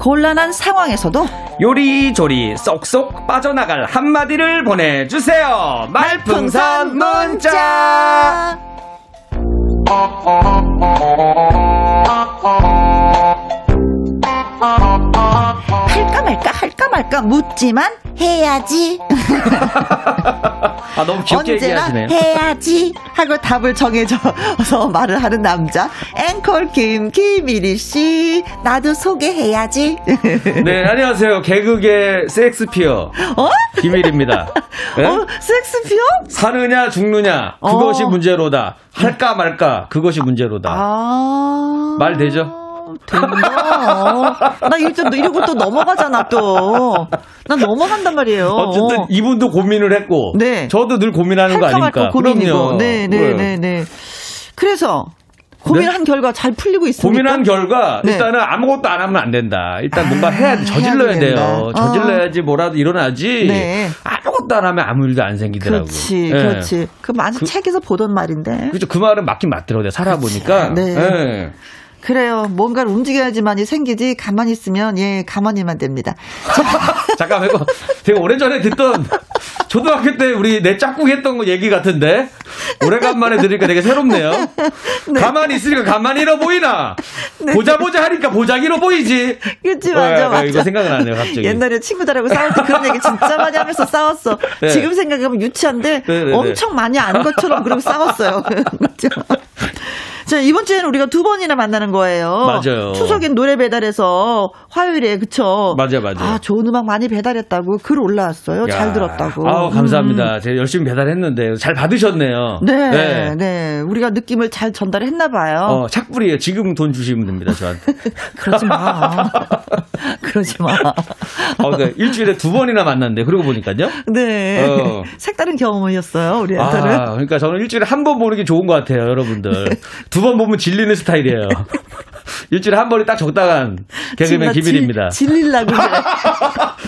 곤란한 상황에서도 요리조리 쏙쏙 빠져나갈 한마디를 보내주세요. 말풍선 문자. 할까 말까 할까 말까 묻지만 해야지. 아, 너무 귀엽게 언제나 얘기하시네요. 해야지 하고 답을 정해줘서 말을 하는 남자 앵콜 김기미리씨 나도 소개해야지. 네, 안녕하세요. 개그계 섹스피어 김일입니다. 네? 섹스피어? 사느냐 죽느냐 그것이 문제로다. 할까 말까 그것이 문제로다. 말 되죠? 된다. 나 이러고 또 넘어가잖아 또. 난 넘어간단 말이에요. 어쨌든 이분도 고민을 했고, 네. 저도 늘 고민하는 거 아닙니까? 그럼요. 네. 그래서 고민한 결과 잘 풀리고 있습니까? 고민한 결과 일단은 아무것도 안 하면 안 된다. 일단 뭔가 해야지. 저질러야 돼요. 저질러야지 뭐라도 일어나지. 네. 아무것도 안 하면 아무 일도 안 생기더라고요. 그렇지. 그 많은 책에서 보던 말인데. 그렇죠. 그 말은 맞긴 맞더라고요. 살아보니까. 그치. 네. 그래요. 뭔가를 움직여야지만이 생기지 가만히 있으면 가만히만 됩니다. 잠깐만 이거 되게 오래전에 듣던 초등학교 때 우리 내 짝꿍 했던 거 얘기 같은데 오래간만에 들으니까 되게 새롭네요. 네. 가만히 있으니까 가만히 잃어 보이나. 네. 보자 하니까 보자기로 보이지. 그치 맞아. 이거 생각나네요 갑자기. 옛날에 친구들하고 싸울 때 그런 얘기 진짜 많이 하면서 싸웠어. 네. 지금 생각하면 유치한데 네. 엄청 많이 아는 것처럼 그러고 싸웠어요. 그렇죠. 자, 이번 주에는 우리가 두 번이나 만나는 거예요. 맞아요. 추석엔 노래 배달해서 화요일에, 그쵸? 맞아요. 아, 좋은 음악 많이 배달했다고 글 올라왔어요. 잘 들었다고. 아우, 감사합니다. 제가 열심히 배달했는데 잘 받으셨네요. 네. 우리가 느낌을 잘 전달했나 봐요. 착불이에요. 지금 돈 주시면 됩니다, 저한테. 그러지 마. 네. 일주일에 두 번이나 만났는데, 그러고 보니까요. 네. 색다른 경험이었어요, 우리한테는. 그러니까 저는 일주일에 한 번 보는 게 좋은 것 같아요, 여러분들. 네. 두 번 보면 질리는 스타일이에요. 일주일에 한 번에 딱 적당한 개그맨 김일입니다. 질릴라고 그래.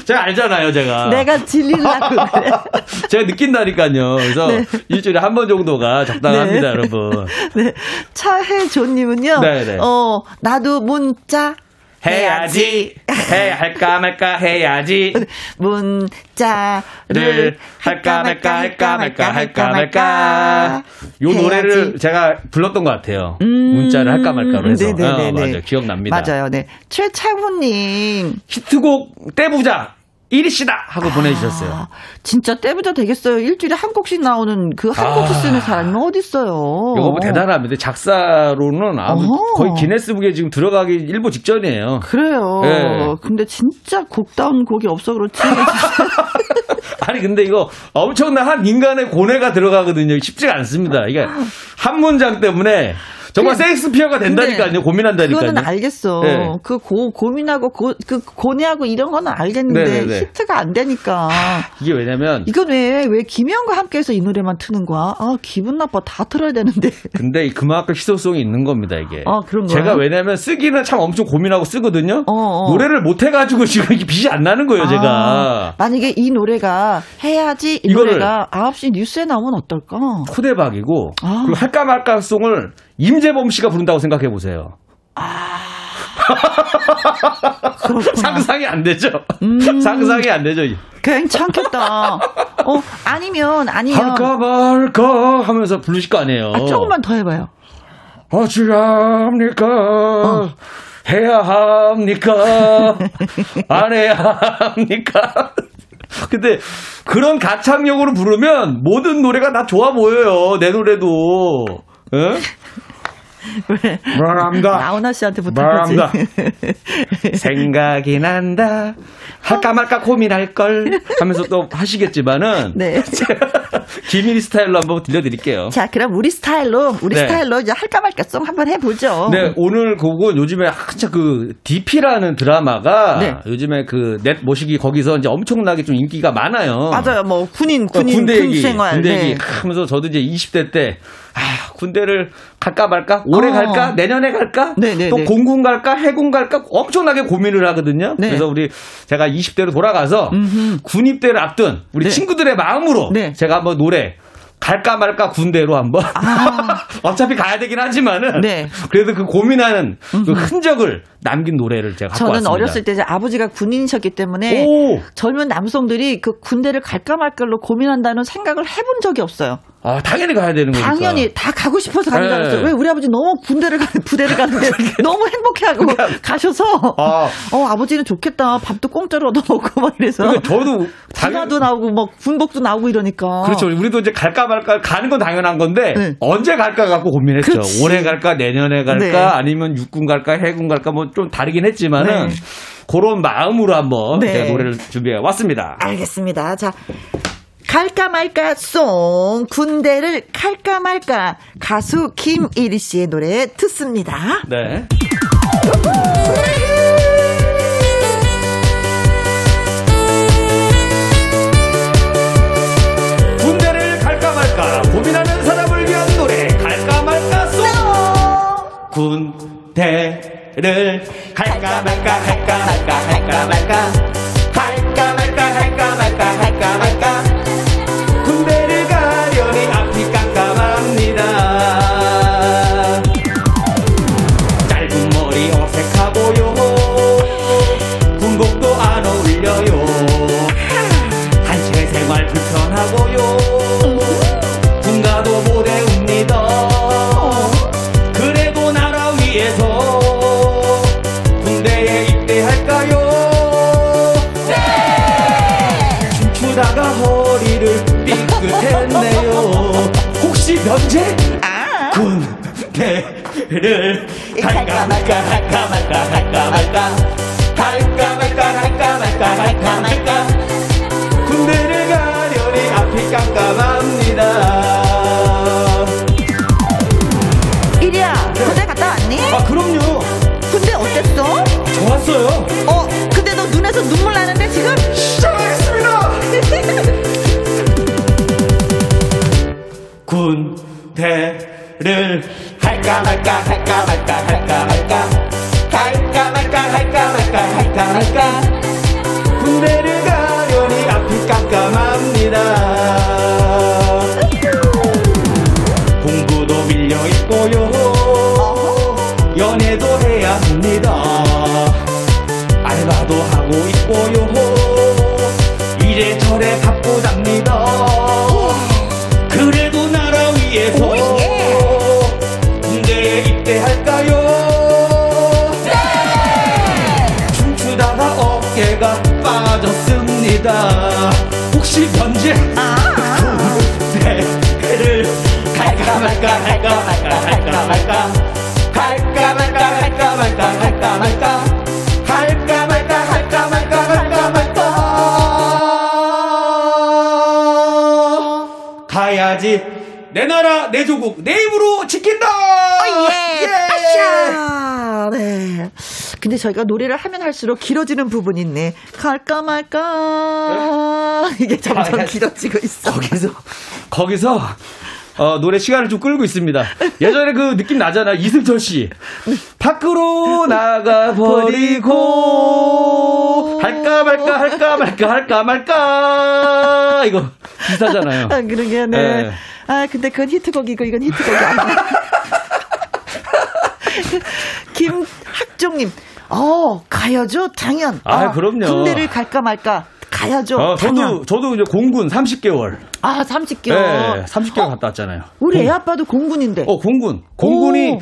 제가 알잖아요, 제가. 내가 질릴라고 그래. 제가 느낀다니까요. 그래서 일주일에 한 번 정도가 적당합니다, 여러분. 네. 차혜조님은요. 네네. 나도 문자. 해야지. 할까 말까 해야지. 문자를 할까 말까. 요 해야지. 노래를 제가 불렀던 것 같아요. 문자를 할까 말까로 해서. 맞아요. 기억납니다. 맞아요. 네. 최창훈님. 히트곡 떼부자. 1위시다! 하고 보내주셨어요. 진짜 떼부자 되겠어요. 일주일에 한 곡씩 나오는 그 한 곡씩 쓰는 사람이 어딨어요. 이거 뭐 대단합니다. 작사로는 거의 기네스북에 지금 들어가기 일보 직전이에요. 그래요. 네. 근데 진짜 곡다운 곡이 없어 그렇지. 아니, 근데 이거 엄청난 한 인간의 고뇌가 들어가거든요. 쉽지가 않습니다. 이게 한 문장 때문에. 정말 섹스피어가 된다니까요. 고민한다니까요. 그거는 알겠어. 네. 고민하고 고뇌하고 이런 거는 알겠는데 히트가 안 되니까. 이게 왜냐면 이건 왜 김혜연과 함께해서 이 노래만 트는 거야? 아, 기분 나빠. 다 틀어야 되는데. 근데 그만큼 희소성이 있는 겁니다 이게. 그런 거예요? 제가 왜냐면 쓰기는 참 엄청 고민하고 쓰거든요. 노래를 못 해가지고 지금 이게 빛이 안 나는 거예요 제가. 만약에 이 노래가 해야지 이 노래가 9시 뉴스에 나오면 어떨까? 후대박이고 그리고 할까 말까 송을 임재범 씨가 부른다고 생각해 보세요. 상상이 안 되죠. 상상이 안 되죠. 괜찮겠다. 아니면 할까 말까 하면서 부르실 거 아니에요. 조금만 더 해봐요. 어찌합니까? 해야 합니까? 안 해야 합니까? 근데 그런 가창력으로 부르면 모든 노래가 다 좋아 보여요. 내 노래도. 응? 왜? 말합니다. 나훈아 씨한테 부탁하지. 생각이 난다. 할까 말까 고민할 걸 하면서 또 하시겠지만은. 네. 김일이 스타일로 한번 들려드릴게요. 자, 그럼 우리 스타일로 이제 할까 말까 송 한번 해보죠. 네, 오늘 곡은 요즘에 한참 그 DP라는 드라마가 요즘에 그 넷 모시기 거기서 이제 엄청나게 좀 인기가 많아요. 맞아요, 뭐 군대 얘기 하면서 저도 이제 20대 때. 군대를 갈까 말까? 올해 갈까? 내년에 갈까? 또 공군 갈까? 해군 갈까? 엄청나게 고민을 하거든요. 네. 그래서 제가 20대로 돌아가서 군입대를 앞둔 우리 친구들의 마음으로 제가 한번 노래 갈까 말까 군대로 한번 어차피 가야 되긴 하지만은 그래도 그 고민하는 그 흔적을 남긴 노래를 제가 갖고 왔습니다. 저는 어렸을 때 이제 아버지가 군인이셨기 때문에 오! 젊은 남성들이 그 군대를 갈까 말까로 고민한다는 생각을 해본 적이 없어요. 아, 당연히 가야 되는 거니까. 당연히 다 가고 싶어서 간다고 했어요. 네. 왜 우리 아버지 너무 부대를 가는데 너무 행복해하고 가셔서 아버지는 좋겠다. 밥도 공짜로 얻어먹고 막 이래서. 그러니까 저도 군화도 나오고 막 군복도 나오고 이러니까. 그렇죠. 우리도 이제 갈까 말까 가는 건 당연한 건데 네. 언제 갈까 갖고 고민했죠. 그치. 올해 갈까 내년에 갈까 네. 아니면 육군 갈까 해군 갈까 뭐 좀 다르긴 했지만은 네. 그런 마음으로 한번 네. 노래를 준비해 왔습니다. 알겠습니다. 자. 갈까 말까 송 군대를 갈까 말까 가수 김일희 씨의 노래 듣습니다. 네. 군대를 갈까 말까 고민하는 사람을 위한 노래 갈까 말까 송 군대를 갈까 말까 갈까 말까 갈까 말까 갈까 말까 갈까 말까 갈까 말까 군대를 가려니 앞이 깜깜합니다. 짧은 머리 어색하고요. 군복도 안 어울려요. 단체 생활 불편하고요. 군가도 못 외웁니다. 그래도 나라 위해서 군대에 입대할까요? 네! 춤추다가 허리를 삐끗했네요. 혹시 면제? 아~ 군대를 갈까 말까 갈까 말까 갈까 말까 갈까 말까 갈까 말까 갈까 말까 군대를 가려니 앞이 깜깜합니다. 이리야 네. 군대 갔다 왔니? 아 그럼요. 군대 어땠어? 좋았어요. 근데 너 눈에서 눈물 나는데 지금? 시작하겠습니다. 군대를 할까 말까 할까 말까 할까 말까 할까 말까 할까 말까 할까 말까 군대를 가려니 앞이 깜깜합니다. 공부도 밀려있고요. 연애도 해야 합니다. 알바도 하고 있고요. 이래저래 바쁘답니다. 그래도 나라 위해서 군대에 입대할까요? 네! 춤추다가 어깨가 빠졌습니다. 혹시 변제? 군대를 갈까 말까 갈까 말까 갈까 말까 갈까 말까 갈까 말까 갈까 말까 갈까 말까 갈까 말까 갈까 말까 가야지. 내 나라 내 조국 내 힘으로 지킨다. 예. 아샤. 네. 근데 저희가 노래를 하면 할수록 길어지는 부분이 있네. 갈까 말까. 네? 이게 점점 길어지고 있어. 거기서 노래 시간을 좀 끌고 있습니다. 예전에 그 느낌 나잖아. 이승철 씨. 밖으로 나가버리고 할까 말까 할까 말까 할까 말까 이거 비슷하잖아요. 아, 그러게요. 네. 아 근데 그건 히트곡이고 이건 히트곡이 아니야. 김학종님. 가야죠. 당연. 그럼요. 군대를 갈까 말까. 가야죠. 저도 이제 공군 30개월. 30개월. 네, 30개월 갔다 왔잖아요. 우리 애 아빠도 공군인데. 공군. 공군이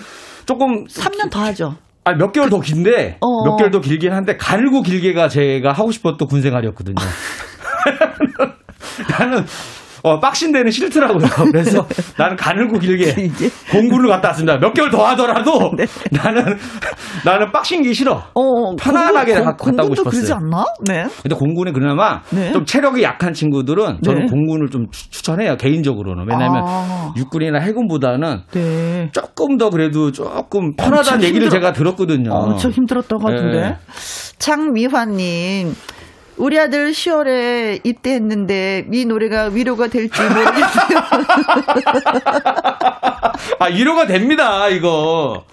조금 3년 더 하죠. 몇 개월 더 긴데. 몇 개월 더 길긴 한데 가늘고 길게가 제가 하고 싶었던 군 생활이었거든요. 나는 빡신 데는 싫더라고요. 그래서 나는 가늘고 길게 공군을 갔다 왔습니다. 몇 개월 더 하더라도 네. 나는 빡신 게 싫어. 편안하게 갔다 오고 싶었어요. 공군도 그러지 않나? 네. 근데 공군이 그나마 네. 좀 체력이 약한 친구들은 저는 네. 공군을 좀 추천해요. 개인적으로는. 왜냐하면 육군이나 해군보다는 네. 조금 더 그래도 조금 편하다는 얘기를 제가 들었거든요. 엄청 힘들었다고 하던데. 네. 장미화님. 우리 아들 10월에 입대했는데 미 노래가 위로가 될지 모르겠어요. 아, 위로가 됩니다, 이거.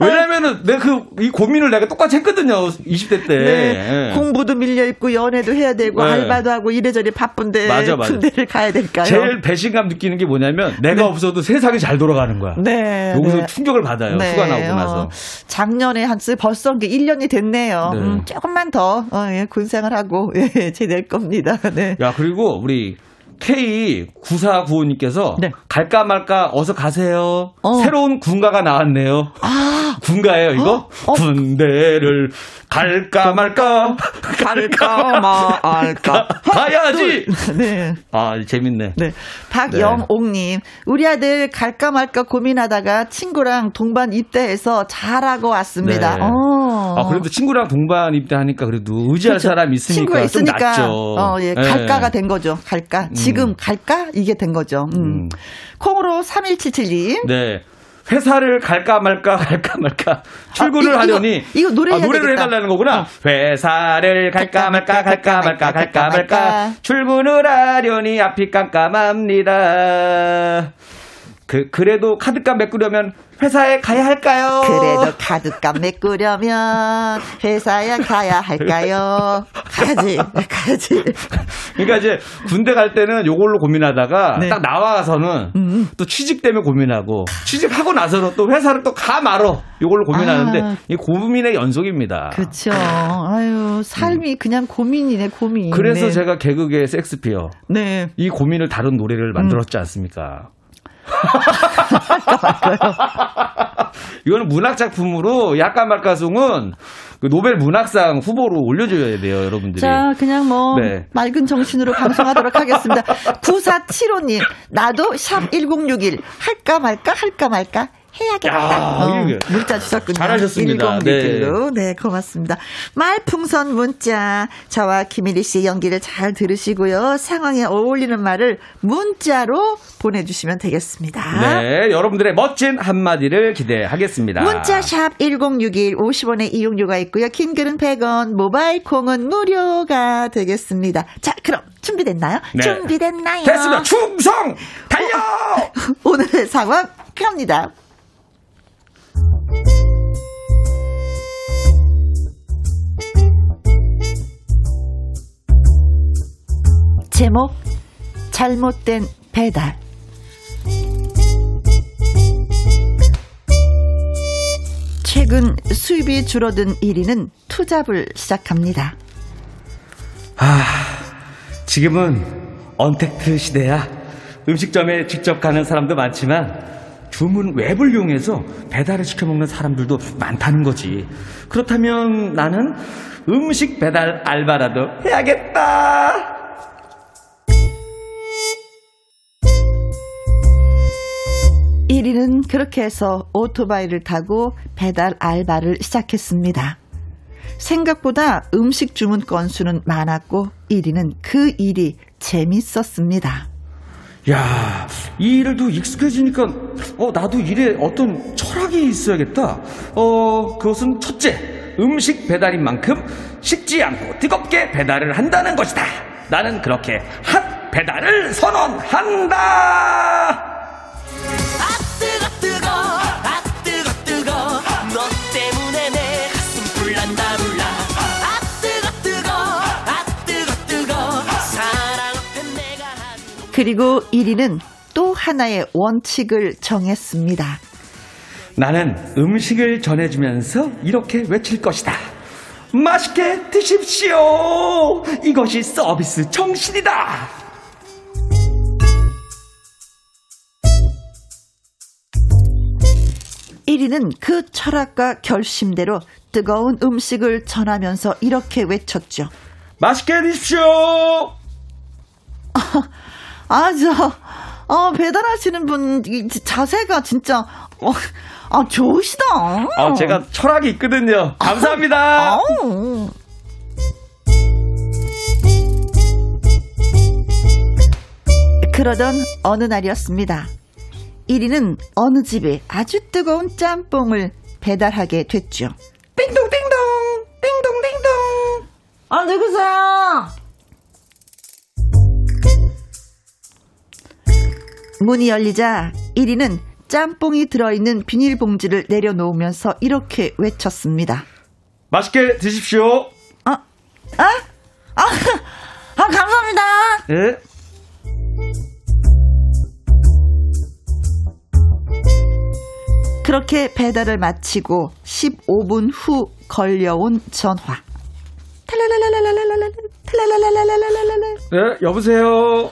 왜냐면은, 내가 이 고민을 내가 똑같이 했거든요, 20대 때. 네. 공부도 밀려있고, 연애도 해야 되고, 네. 알바도 하고, 이래저래 바쁜데. 맞아, 맞아. 군대를 가야 될까요? 제일 배신감 느끼는 게 뭐냐면, 내가 네. 없어도 세상이 잘 돌아가는 거야. 네. 여기서 네. 충격을 받아요, 네. 휴가 나오고 나서. 작년에 벌써 1년이 됐네요. 네. 조금만 더, 예, 군생활 하고, 예, 제될 겁니다. 네. 야, 그리고 우리, K9495님께서 네. 갈까 말까 어서 가세요. 새로운 군가가 나왔네요. 아. 군가예요 이거? 군대를 갈까 말까 갈까 말까 가야지. 네. 아 재밌네. 네. 박영옥님 우리 아들 갈까 말까 고민하다가 친구랑 동반 입대해서 잘하고 왔습니다. 네. 아 그래도 친구랑 동반 입대하니까 그래도 의지할 그렇죠. 사람 있으니까 좀 낫죠. 예. 갈까가 네. 된 거죠. 갈까. 지금 갈까? 이게 된 거죠. 콩으로 3177님. 네. 회사를 갈까 말까. 출근을 하려니. 이거 노래를 해달라는 거구나. 회사를 갈까 말까. 출근을 하려니 앞이 깜깜합니다. 그래도 카드값 메꾸려면 회사에 가야 할까요? 그래도 카드값 메꾸려면 회사에 가야 할까요? 가야지. 그러니까 이제 군대 갈 때는 요걸로 고민하다가 네. 딱 나와서는 또 취직되면 고민하고 취직하고 나서는 또 회사를 또 가 말어 요걸로 고민하는데 아. 이 고민의 연속입니다. 그렇죠. 아유 삶이 그냥 고민이네 고민. 그래서 네. 제가 개그계의 섹스피어 네. 이 고민을 다룬 노래를 만들었지 않습니까? 이거는 문학작품으로 약간 말까송은 노벨 문학상 후보로 올려줘야 돼요, 여러분들이. 자, 그냥 뭐 네. 맑은 정신으로 방송하도록 하겠습니다. 9475님, 나도 샵 1061 할까 말까. 해야겠다. 문자 주셨군요. 잘하셨습니다. 1061로. 네, 고맙습니다. 말풍선 문자. 저와 김일희 씨의 연기를 잘 들으시고요. 상황에 어울리는 말을 문자로 보내주시면 되겠습니다. 네, 여러분들의 멋진 한마디를 기대하겠습니다. 문자샵 1061 50원의 이용료가 있고요. 긴 글은 100원, 모바일 콩은 무료가 되겠습니다. 자, 그럼 준비됐나요? 네. 준비됐나요? 됐습니다. 충성! 달려! 오늘의 상황 갑니다. 제목 잘못된 배달. 최근 수입이 줄어든 1위는 투잡을 시작합니다. 아, 지금은 언택트 시대야. 음식점에 직접 가는 사람도 많지만 주문 웹을 이용해서 배달을 시켜먹는 사람들도 많다는 거지. 그렇다면 나는 음식 배달 알바라도 해야겠다. 이리는 그렇게 해서 오토바이를 타고 배달 알바를 시작했습니다. 생각보다 음식 주문 건수는 많았고 이리는 그 일이 재밌었습니다. 야, 이 일도 익숙해지니까 나도 일에 어떤 철학이 있어야겠다. 그것은 첫째, 음식 배달인 만큼 식지 않고 뜨겁게 배달을 한다는 것이다. 나는 그렇게 핫 배달을 선언한다. 아 뜨거 아 뜨거 너 때문에 내 가슴 불난다. 아 뜨거 사랑 앞엔 내가 한. 그리고 1위는 또 하나의 원칙을 정했습니다. 나는 음식을 전해주면서 이렇게 외칠 것이다. 맛있게 드십시오. 이것이 서비스 정신이다. 이리는 그 철학과 결심대로 뜨거운 음식을 전하면서 이렇게 외쳤죠. 맛있게 드십시오. 배달하시는 분 자세가 진짜 좋으시다. 제가 철학이 있거든요. 감사합니다. 그러던 어느 날이었습니다. 1위는 어느 집에 아주 뜨거운 짬뽕을 배달하게 됐죠. 띵동띵동. 아 누구세요? 문이 열리자 1위는 짬뽕이 들어있는 비닐봉지를 내려놓으면서 이렇게 외쳤습니다. 맛있게 드십시오. 감사합니다. 예. 그렇게 배달을 마치고 15분 후 걸려온 전화. 네, 여보세요.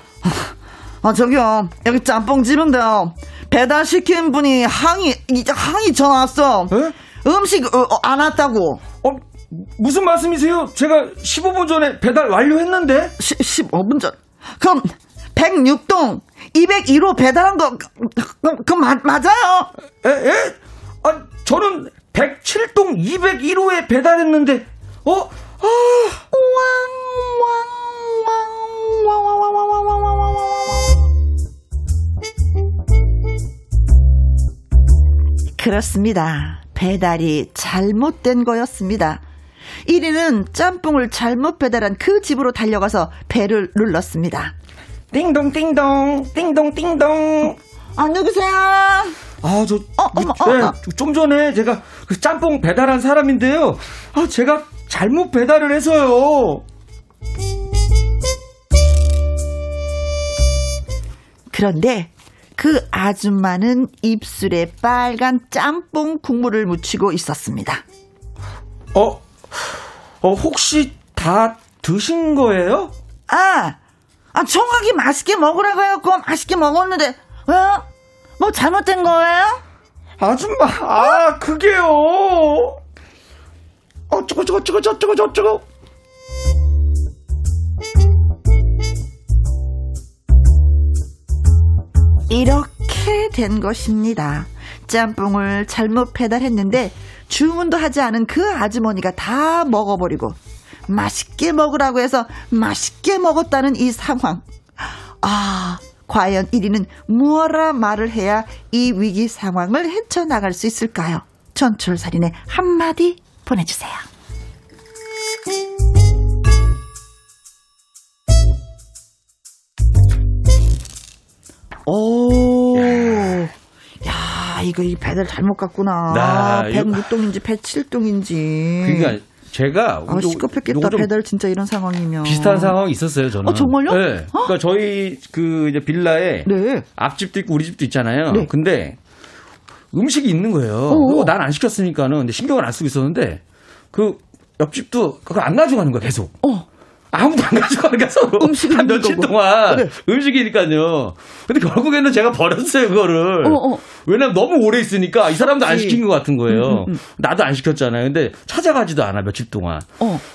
저기요, 여기 짬뽕집인데요, 배달시킨 분이 항의 전화 왔어. 에? 음식 안 왔다고. 무슨 말씀이세요? 제가 15분 전에 배달 완료했는데. 15분 전? 그럼 106동 201호 배달한 거 그럼 맞아요? 에? 아, 저는 107동 201호에 배달했는데. 그렇습니다. 배달이 잘못된 거였습니다. 1위는 짬뽕을 잘못 배달한 그 집으로 달려가서 배를 눌렀습니다. 띵동띵동 띵동띵동. 누구세요? 좀 전에 제가 그 짬뽕 배달한 사람인데요, 제가 잘못 배달을 해서요. 그런데 그 아줌마는 입술에 빨간 짬뽕 국물을 묻히고 있었습니다. 혹시 다 드신 거예요? 정확히 맛있게 먹으라고 해갖고 맛있게 먹었는데, 왜요? 뭐 잘못된 거예요? 아줌마, 그게요. 어쩌고. 이렇게 된 것입니다. 짬뽕을 잘못 배달했는데 주문도 하지 않은 그 아주머니가 다 먹어버리고, 맛있게 먹으라고 해서 맛있게 먹었다는 이 상황. 과연 1위는 무엇라 말을 해야 이 위기 상황을 헤쳐나갈 수 있을까요? 전철살인의 한마디 보내주세요. 오, 야, 이거 이 배달 잘못 갔구나. 106동인지 107동인지. 그러니까 제가 시끄럽겠다. 배달 진짜 이런 상황이면. 비슷한 상황이 있었어요, 저는. 정말요? 네. 그러니까 저희 그 이제 빌라에, 네, 앞집도 있고 우리 집도 있잖아요. 네. 근데 음식이 있는 거예요. 난 안 시켰으니까는 근데 신경을 안 쓰고 있었는데 그 옆집도 그걸 안 가져가는 거야, 계속. 아무도 안 가져가니까 서로 한 며칠 동안. 그래. 음식이니까요. 근데 결국에는 제가 버렸어요, 그거를. 왜냐면 너무 오래 있으니까 이 사람도 안 시킨 것 같은 거예요. 나도 안 시켰잖아요. 근데 찾아가지도 않아, 며칠 동안.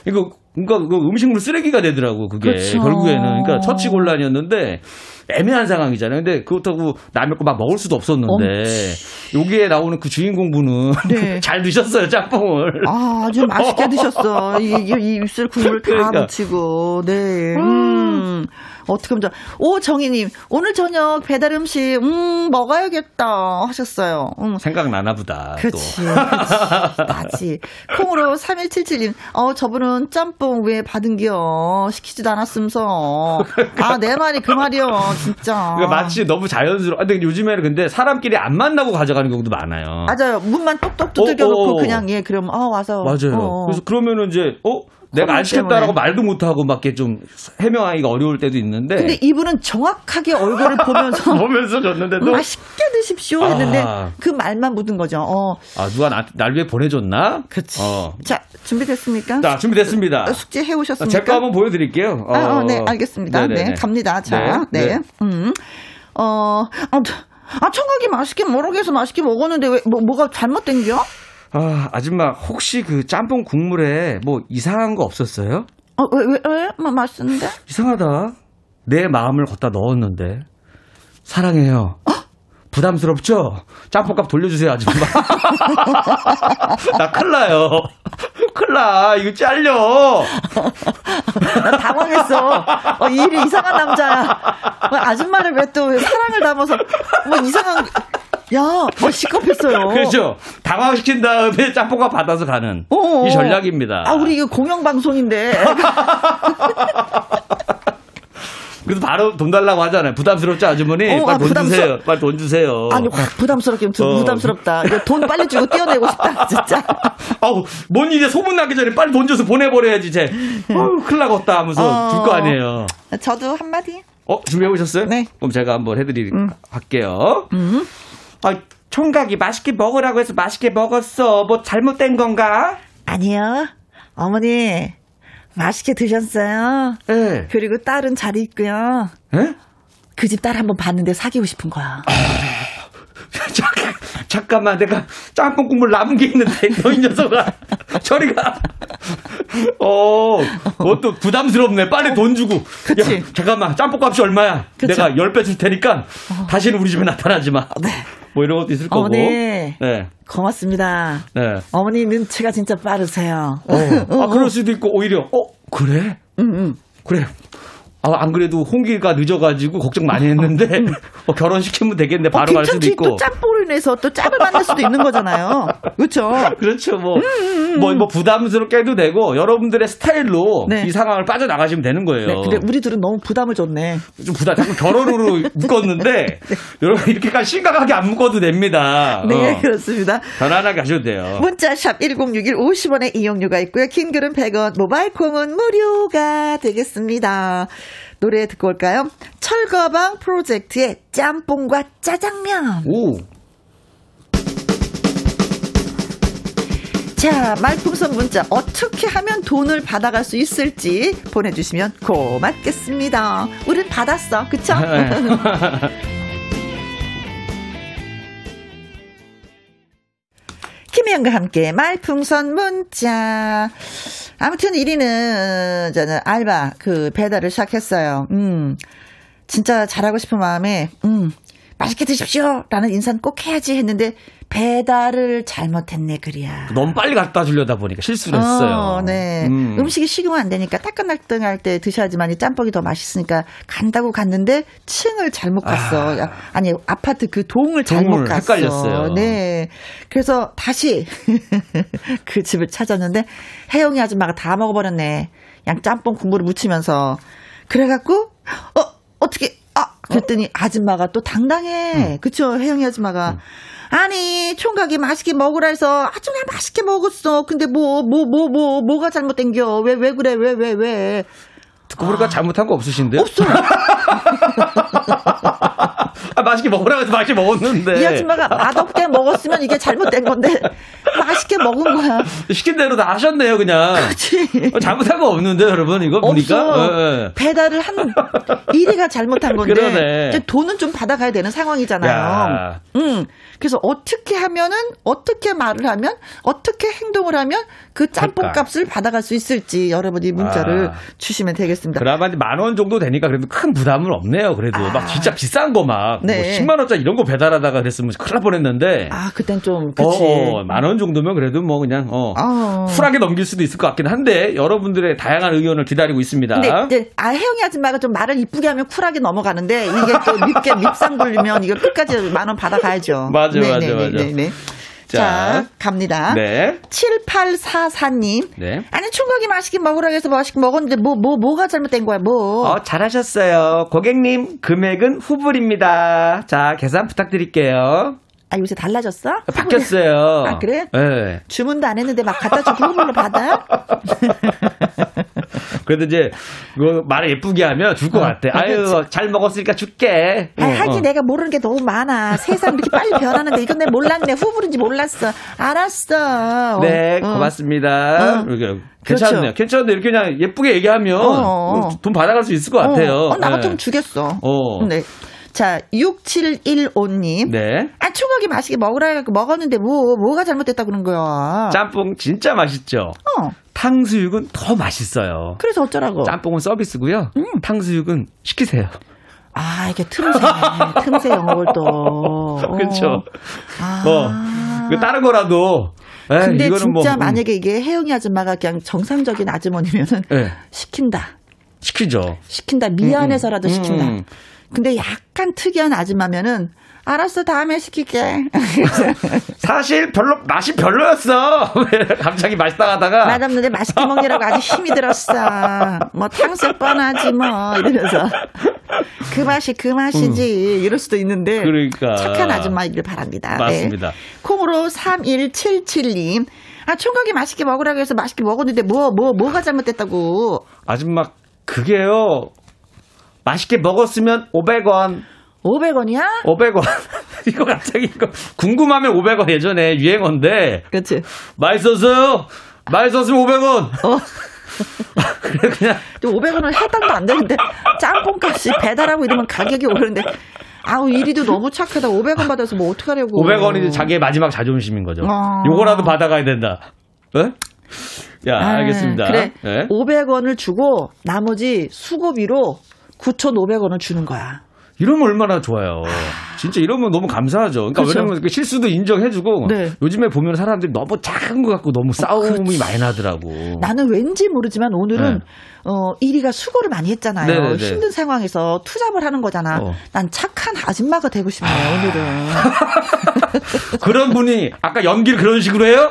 이거 그러니까 음식물 쓰레기가 되더라고, 그게. 그렇죠. 결국에는. 그러니까 처치곤란이었는데 애매한 상황이잖아요. 근데 그렇다고 남의 거 막 먹을 수도 없었는데. 여기에 나오는 그 주인공분은, 네, 잘 드셨어요, 짬뽕을. 아주 맛있게 드셨어. 이 입술 국물을 다 묻히고. 네. 어떻게 보면. 정희님, 오늘 저녁 배달 음식 먹어야겠다 하셨어요. 생각나나 보다. 그렇지. 맞지. 콩으로 3177님, 저분은 짬뽕 왜 받은겨, 시키지도 않았으면서. 내 말이 그 말이요, 진짜. 그러니까 마치 너무 자연스러워. 근데 요즘에는 근데 사람끼리 안 만나고 가져가는 경우도 많아요. 맞아요. 문만 똑똑 두들겨 놓고 그냥, 예, 그럼 와서. 맞아요. 그래서 그러면은 이제 내가 안 시켰다라고 말도 못하고 막 이렇게 좀 해명하기가 어려울 때도 있는데. 근데 이분은 정확하게 얼굴을 보면서 보면서 줬는데도 맛있게 드십시오 했는데 그 말만 묻은 거죠. 누가 날 위해 보내줬나? 그렇지. 자, 준비됐습니까? 자, 준비됐습니다. 숙제 해오셨습니까? 제 거 한번 보여드릴게요. 네, 알겠습니다. 네네네. 네, 갑니다. 자, 네. 청각이 맛있게 모르겠어. 맛있게 먹었는데 왜 뭐가 잘못된겨? 아줌마, 혹시 그 짬뽕 국물에 뭐 이상한 거 없었어요? 왜? 맛있는데? 이상하다. 내 마음을 걷다 넣었는데. 사랑해요. 부담스럽죠? 짬뽕값 돌려주세요, 아줌마. 나 큰일 나요. 이거 잘려. 나 당황했어. 일이 이상한 남자야. 아줌마를 왜 또 사랑을 담아서 이상한. 시끄럽겠어요. 그렇죠. 당황시킨 다음에 짬뽕값 받아서 가는 이 전략입니다. 우리 이거 공영방송인데. 그래서 바로 돈 달라고 하잖아요. 부담스럽죠, 아주머니? 빨리 돈 주세요. 빨리 돈 주세요. 아니, 확 부담스럽긴 부담스럽다. 돈 빨리 주고 뛰어내고 싶다, 진짜. 아우, 뭔 일이야. 소문나기 전에 빨리 돈 줘서 보내버려야지, 쟤. 어우, 큰일 나겠다 하면서 줄 거 아니에요. 저도 한마디. 준비해 오셨어요? 네. 그럼 제가 한번 해드릴게요. 아, 총각이 맛있게 먹으라고 해서 맛있게 먹었어. 뭐 잘못된 건가? 아니요. 어머니, 맛있게 드셨어요. 네. 그리고 딸은 잘 있고요. 네? 그 집 딸 한번 봤는데 사귀고 싶은 거야. 잠깐만, 내가 짬뽕 국물 남은 게 있는데, 너 이 녀석아. 저리 가. 그것도 부담스럽네. 빨리 돈 주고. 그치. 야, 잠깐만, 짬뽕 값이 얼마야? 그쵸? 내가 10배 줄 테니까, 다시는 우리 집에 나타나지 마. 네. 뭐 이런 것도 있을 거고. 네. 고맙습니다. 네. 어머니 눈치가 진짜 빠르세요. 아, 그럴 수도 있고, 오히려. 그래? 응. 그래. 안 그래도 홍기가 늦어가지고 걱정 많이 했는데 결혼시키면 되겠네. 바로 갈 수도 있고. 또 짬뽕을 내서 또 짬을 만날 수도 있는 거잖아요. 그렇죠. 그렇죠. 뭐 부담스럽게 해도 되고 여러분들의 스타일로 네. 이 상황을 빠져나가시면 되는 거예요. 네, 근데 우리들은 너무 부담을 줬네. 좀 부담. 자꾸 결혼으로 묶었는데 네. 여러분 이렇게까지 심각하게 안 묶어도 됩니다. 네 그렇습니다. 편안하게 하셔도 돼요. 문자샵 1061 50원의 이용료가 있고요. 킹글은 100원, 모바일콩은 무료가 되겠습니다. 노래 듣고 올까요? 철거방 프로젝트의 짬뽕과 짜장면. 오. 자, 말풍선 문자 어떻게 하면 돈을 받아갈 수 있을지 보내주시면 고맙겠습니다. 우린 받았어, 그쵸? 김혜영과 함께 말풍선 문자. 아무튼 1위는 저는 알바 배달을 시작했어요. 진짜 잘하고 싶은 마음에 맛있게 드십시오라는 인사는 꼭 해야지 했는데 배달을 잘못했네 그리야. 너무 빨리 갖다 주려다 보니까 실수를 했어요. 네. 음식이 식으면 안 되니까 따끈따끈할 때 드셔야지만 이 짬뽕이 더 맛있으니까 간다고 갔는데 층을 잘못 갔어. 아니 아파트 그 동을 잘못 갔어. 헷갈렸어요. 네. 그래서 다시 그 집을 찾았는데 혜영이 아줌마가 다 먹어버렸네. 양 짬뽕 국물을 묻히면서 그래갖고 어떻게 그랬더니 아줌마가 또 당당해. 그쵸 혜영이 아줌마가. 아니 총각이 맛있게 먹으라 해서 아주 그냥 맛있게 먹었어. 근데 뭐가 잘못된겨? 왜 그래? 왜? 듣고 보니까 잘못한 거 없으신데? 없어. 아, 맛있게 먹으라고 해서 맛있게 먹었는데. 이 아줌마가 맛없게 먹었으면 이게 잘못된 건데 맛있게 먹은 거야. 시킨 대로 다 하셨네요 그냥. 그렇지. 잘못한 거 없는데 여러분 이거 보니까. 네. 배달을 한 1위가 잘못한 건데. 그러네. 이제 돈은 좀 받아가야 되는 상황이잖아요. 그래서 어떻게 하면은 어떻게 말을 하면 어떻게 행동을 하면 그 짬뽕 값을 받아갈 수 있을지 여러분이 문자를 주시면 되겠습니다. 그나마 10,000원 정도 되니까 그래도 큰 부담은 없네요. 그래도 막 진짜 비싼 거 막 네. 뭐 10만 원짜리 이런 거 배달하다가 됐으면 큰일 날 뻔했는데. 아 그땐 좀 그치. 10,000원 정도면 그래도 뭐 그냥 쿨하게 넘길 수도 있을 것 같긴 한데 여러분들의 다양한 의견을 기다리고 있습니다. 근데 혜영이 아줌마가 좀 말을 이쁘게 하면 쿨하게 넘어가는데 이게 또 밉게 밉상 굴리면 이거 끝까지 10,000원 받아가야죠. 맞아. 자, 갑니다. 네. 7844님. 네. 아니, 총각이 맛있게 먹으라고 해서 맛있게 먹었는데, 뭐가 잘못된 거야, 뭐. 잘하셨어요. 고객님, 금액은 후불입니다. 자, 계산 부탁드릴게요. 아, 요새 달라졌어? 바뀌었어요. 아, 그래? 네. 주문도 안 했는데 막 갖다 주고 후불로 받아? 그래도 이제, 말을 예쁘게 하면 줄 것 같아. 아유, 잘 먹었으니까 줄게. 하긴 내가 모르는 게 너무 많아. 세상 이렇게 빨리 변하는데, 이건 내가 몰랐네. 후불인지 몰랐어. 알았어. 네, 고맙습니다. 괜찮네요. 그렇죠. 괜찮은데 이렇게 그냥 예쁘게 얘기하면 돈 받아갈 수 있을 것 같아요. 나 같으면 주겠어. 네. 자, 6715님. 네. 아, 총각이 맛있게 먹으라고 먹었는데, 뭐가 잘못됐다 그런 거야. 짬뽕 진짜 맛있죠? 탕수육은 더 맛있어요. 그래서 어쩌라고? 짬뽕은 서비스고요. 탕수육은 시키세요. 아, 이게 틈새 영업을 또. 그렇죠. 다른 거라도. 에이, 근데 진짜 만약에 이게 혜영이 아줌마가 그냥 정상적인 아주머니면은 시키죠. 시킨다. 미안해서라도 시킨다. 근데 약간 특이한 아줌마면은 알았어 다음에 시킬게. 사실 맛이 별로였어. 갑자기 맛있다 하다가 맛없는데 맛있게 먹느라고 아주 힘이 들었어. 뭐 탕수육 뻔하지 뭐 이러면서. 그 맛이 그 맛이지 이럴 수도 있는데 그러니까. 착한 아줌마이길 바랍니다. 맞습니다. 네. 콩으로 3177님. 아, 총각이 맛있게 먹으라고 해서 맛있게 먹었는데 뭐가 잘못됐다고. 아줌마 그게요. 맛있게 먹었으면 500원. 500원이야? 500원. 이거 갑자기 이거 궁금하면 500원 예전에 유행어인데. 그렇지. 맛있었어요. 맛있었으면 500원. 어. 그래 그냥 500원은 해당도 안 되는데 짬뽕값이 배달하고 이러면 가격이 오르는데 아우 이리도 너무 착하다. 500원 받아서 뭐 어떡하려고. 500원이 자기의 마지막 자존심인 거죠. 요거라도 받아가야 된다. 네? 야 아, 알겠습니다. 그래 네? 500원을 주고 나머지 수고비로 9,500원을 주는 거야. 이러면 얼마나 좋아요. 진짜 이러면 너무 감사하죠. 그러니까 그렇죠. 왜냐면 실수도 인정해주고 네. 요즘에 보면 사람들이 너무 작은 것 같고 너무 싸움이 많이 나더라고. 나는 왠지 모르지만 오늘은 네. 1위가 수고를 많이 했잖아요. 네네네. 힘든 상황에서 투잡을 하는 거잖아. 난 착한 아줌마가 되고 싶네요. 오늘은. 그런 분이 아까 연기를 그런 식으로 해요?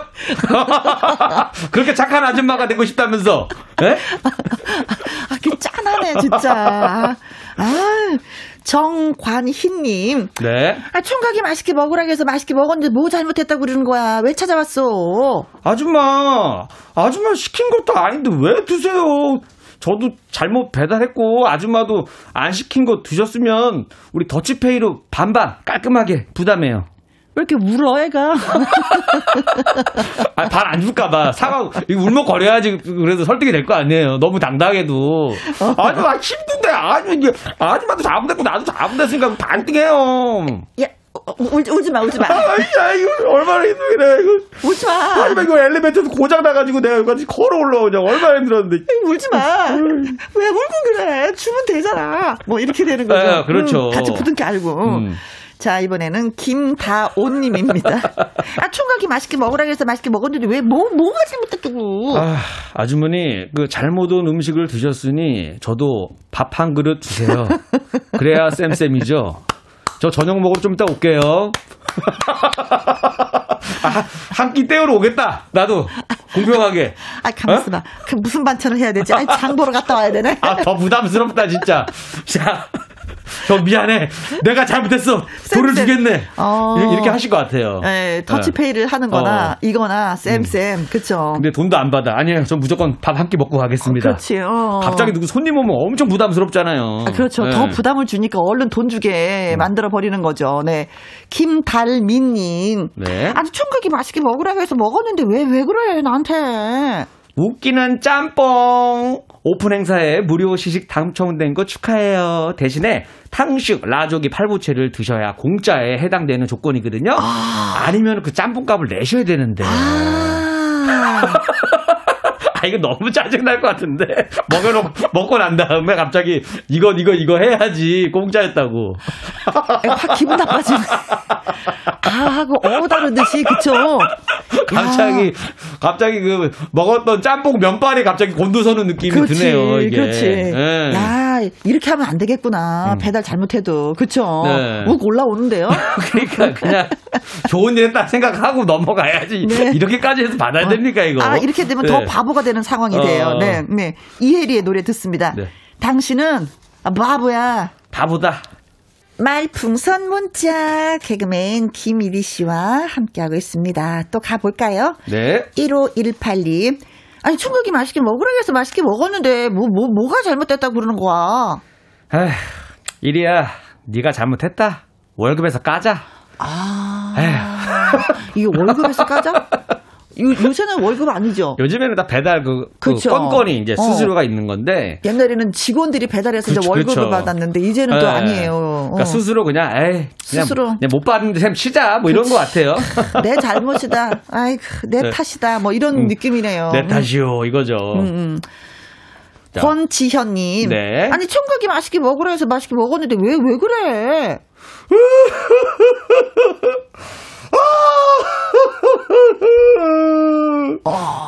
그렇게 착한 아줌마가 되고 싶다면서. 네? 아, 그 짠하네 진짜. 아, 정관희님. 네. 아, 총각이 맛있게 먹으라고 해서 맛있게 먹었는데 뭐 잘못했다고 그러는 거야. 왜 찾아왔어? 아줌마 시킨 것도 아닌데 왜 드세요? 저도 잘못 배달했고 아줌마도 안 시킨 거 드셨으면 우리 더치페이로 반반 깔끔하게 부담해요. 왜 이렇게 울어 애가? 아, 발 안 줄까봐 사과 울먹거려야지 그래도 설득이 될 거 아니에요. 너무 당당해도 아니 나 힘든데 아줌마도 잘못했고 나도 잘못했으니까 반등해요. 야 울지 마. 아, 이거 얼마나 힘들래 이거. 울지 마. 아니 이거 엘리베이터에서 고장 나가지고 내가 여기까지 걸어 올라오냐 얼마나 힘들었는데. 울지 마. 왜 울고 그래? 주면 되잖아. 뭐 이렇게 되는 거죠. 아, 그렇죠. 같이 부둥켜 알고. 자, 이번에는 김다온님입니다. 아, 총각이 맛있게 먹으라고 해서 맛있게 먹었는데 왜, 뭐가 잘못됐다고. 아, 아주머니, 그 잘못 온 음식을 드셨으니 저도 밥 한 그릇 주세요. 그래야 쌤이죠. 저 저녁 먹으러 좀 이따 올게요. 아, 한 끼 때우러 오겠다. 나도. 공평하게. 아, 가만있어 봐. 그럼 무슨 반찬을 해야 되지? 아니, 장 보러 갔다 와야 되네. 아, 더 부담스럽다, 진짜. 자. 저 미안해. 내가 잘못했어. 돈을 주겠네. 이렇게 하실 것 같아요. 네, 터치페이를 하는 거나 이거나 쌤. 그렇죠. 근데 돈도 안 받아. 아니에요. 전 무조건 밥 한 끼 먹고 가겠습니다. 그렇지요. 갑자기 누구 손님 오면 엄청 부담스럽잖아요. 아, 그렇죠. 네. 더 부담을 주니까 얼른 돈 주게 만들어버리는 거죠. 네, 김달민님. 네. 아주 총각이 맛있게 먹으라고 해서 먹었는데 왜 그래 나한테. 웃기는 짬뽕 오픈 행사에 무료 시식 당첨된 거 축하해요. 대신에 탕수육 라조기 팔부채를 드셔야 공짜에 해당되는 조건이거든요. 아. 아니면 그 짬뽕값을 내셔야 되는데. 아, 이거 너무 짜증날 것 같은데. 먹고 난 다음에 갑자기 이거 해야지. 공짜였다고. 확 기분 나빠지네. 아, 하고 어우다는 듯이, 그쵸? 갑자기 그 먹었던 짬뽕 면발이 갑자기 곤두서는 느낌이 그렇지, 드네요. 이게. 그렇지. 네. 야, 이렇게 하면 안 되겠구나. 배달 잘못해도. 그쵸? 네. 욱 올라오는데요? 그러니까 그냥 좋은 일 했다 생각하고 넘어가야지. 네. 이렇게까지 해서 받아야 됩니까, 이거? 아, 이렇게 되면 네. 더 바보가 되는 상황이 돼요. 네, 네. 이혜리의 노래 듣습니다. 네. 당신은 바보야. 바보다. 말풍선 문자 개그맨 김일희 씨와 함께하고 있습니다. 또 가볼까요? 네. 1518님. 아니 총각이 맛있게 먹으라고 해서 맛있게 먹었는데 뭐가 잘못됐다고 그러는 거야. 에휴, 이리야 네가 잘못했다. 월급에서 까자. 이게 월급에서 까자? 요새는 월급 아니죠? 요즘에는 다 배달 그렇죠. 건건이 이제 수수료가 있는 건데. 옛날에는 직원들이 배달해서 그렇죠, 이제 월급을 그렇죠. 받았는데, 이제는 또 아니에요. 그러니까 수수료 그냥 못 받는데 셈 치자. 뭐 그렇지. 이런 것 같아요. 내 잘못이다. 아이고, 내 탓이다. 뭐 이런 느낌이네요. 내 탓이요. 이거죠. 권지현님. 네. 아니, 총각이 맛있게 먹으라 해서 맛있게 먹었는데 왜 그래?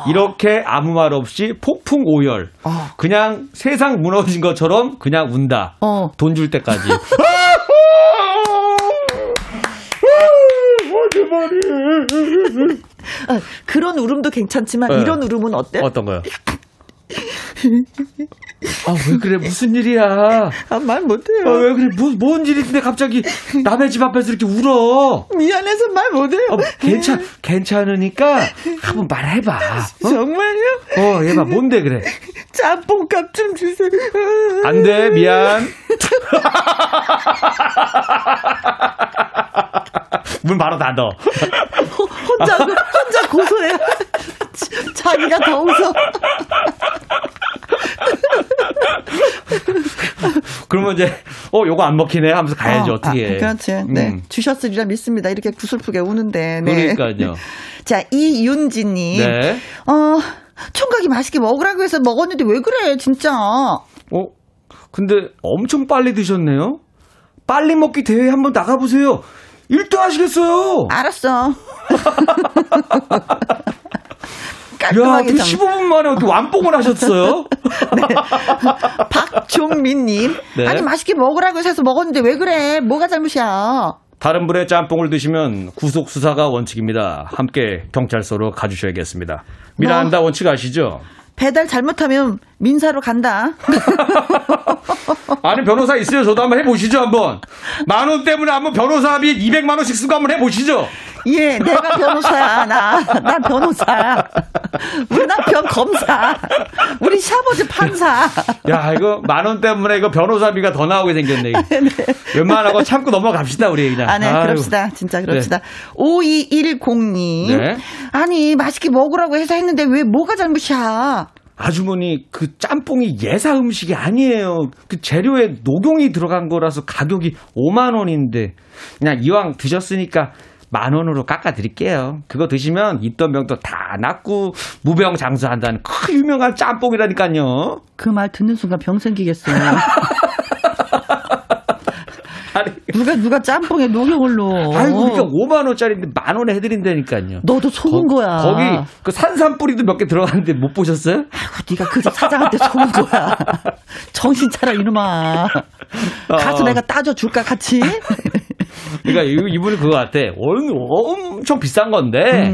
이렇게 아무 말 없이 폭풍 오열. 그냥 세상 무너진 것처럼 그냥 운다. 돈 줄 때까지. 그런 울음도 괜찮지만 이런 울음은 어때? 어떤 거요? 아, 왜 그래? 무슨 일이야? 아, 말 못해요. 아, 왜 그래? 뭔 일인데 갑자기 남의 집 앞에서 이렇게 울어? 미안해서 말 못해요. 어, 괜찮으니까 한번 말해봐. 어? 정말요? 어, 얘봐, 뭔데 그래? 짬뽕값 좀 주세요. 안 돼, 미안. 문 바로 닫어. 혼자 고소해. 자기가 더 웃어. 그러면 이제 요거 안 먹히네 하면서 가야지. 어떻게. 그렇지. 네. 주셨으리라 믿습니다. 이렇게 구슬프게 우는데. 네. 그러니까요. 자, 이윤지 님. 네. 총각이 맛있게 먹으라고 해서 먹었는데 왜 그래 진짜. 근데 엄청 빨리 드셨네요. 빨리 먹기 대회 한번 나가보세요. 1등 하시겠어요. 알았어. 야, 15분 만에 어떻게 완봉을 하셨어요? 네. 박종민님. 네. 아니, 맛있게 먹으라고 해서 먹었는데 왜 그래? 뭐가 잘못이야? 다른 분의 짬뽕을 드시면 구속수사가 원칙입니다. 함께 경찰서로 가주셔야겠습니다. 미란다 원칙 아시죠? 배달 잘못하면 민사로 간다. 아니, 변호사 있어요. 저도 한번 해보시죠, 한번. 10,000원 때문에 한번 변호사비 200만원씩 쓰고 한번 해보시죠. 예, 내가 변호사야, 나. 나 변호사야. 우리 남편 검사. 우리 샤버즈 판사. 야, 이거 10,000원 때문에 이거 변호사비가 더 나오게 생겼네. 네. 웬만하고 참고 넘어갑시다, 우리 그냥. 아, 네, 그럽시다. 진짜 그럽시다. 네. 5210님. 네. 아니, 맛있게 먹으라고 해서 했는데 왜 뭐가 잘못이야? 아주머니, 그 짬뽕이 예사 음식이 아니에요. 그 재료에 녹용이 들어간 거라서 가격이 50,000원인데 그냥 이왕 드셨으니까 10,000원으로 깎아드릴게요. 그거 드시면 있던 병도 다 낫고 무병장수한다는 그 유명한 짬뽕이라니까요. 그 말 듣는 순간 병 생기겠어요. 아니, 누가 짬뽕에 녹용을 넣어. 아이고, 그러니까 50,000원짜리인데 10,000원에 해드린다니까요. 너도 속은 거야. 거기 그 산삼뿌리도 몇 개 들어갔는데 못 보셨어요? 아이고, 네가 그 집 사장한테 속은 거야. 정신 차려 이놈아. 가서 내가 따져줄까 같이. 그러니까 이분이 그거 같아. 엄청 비싼 건데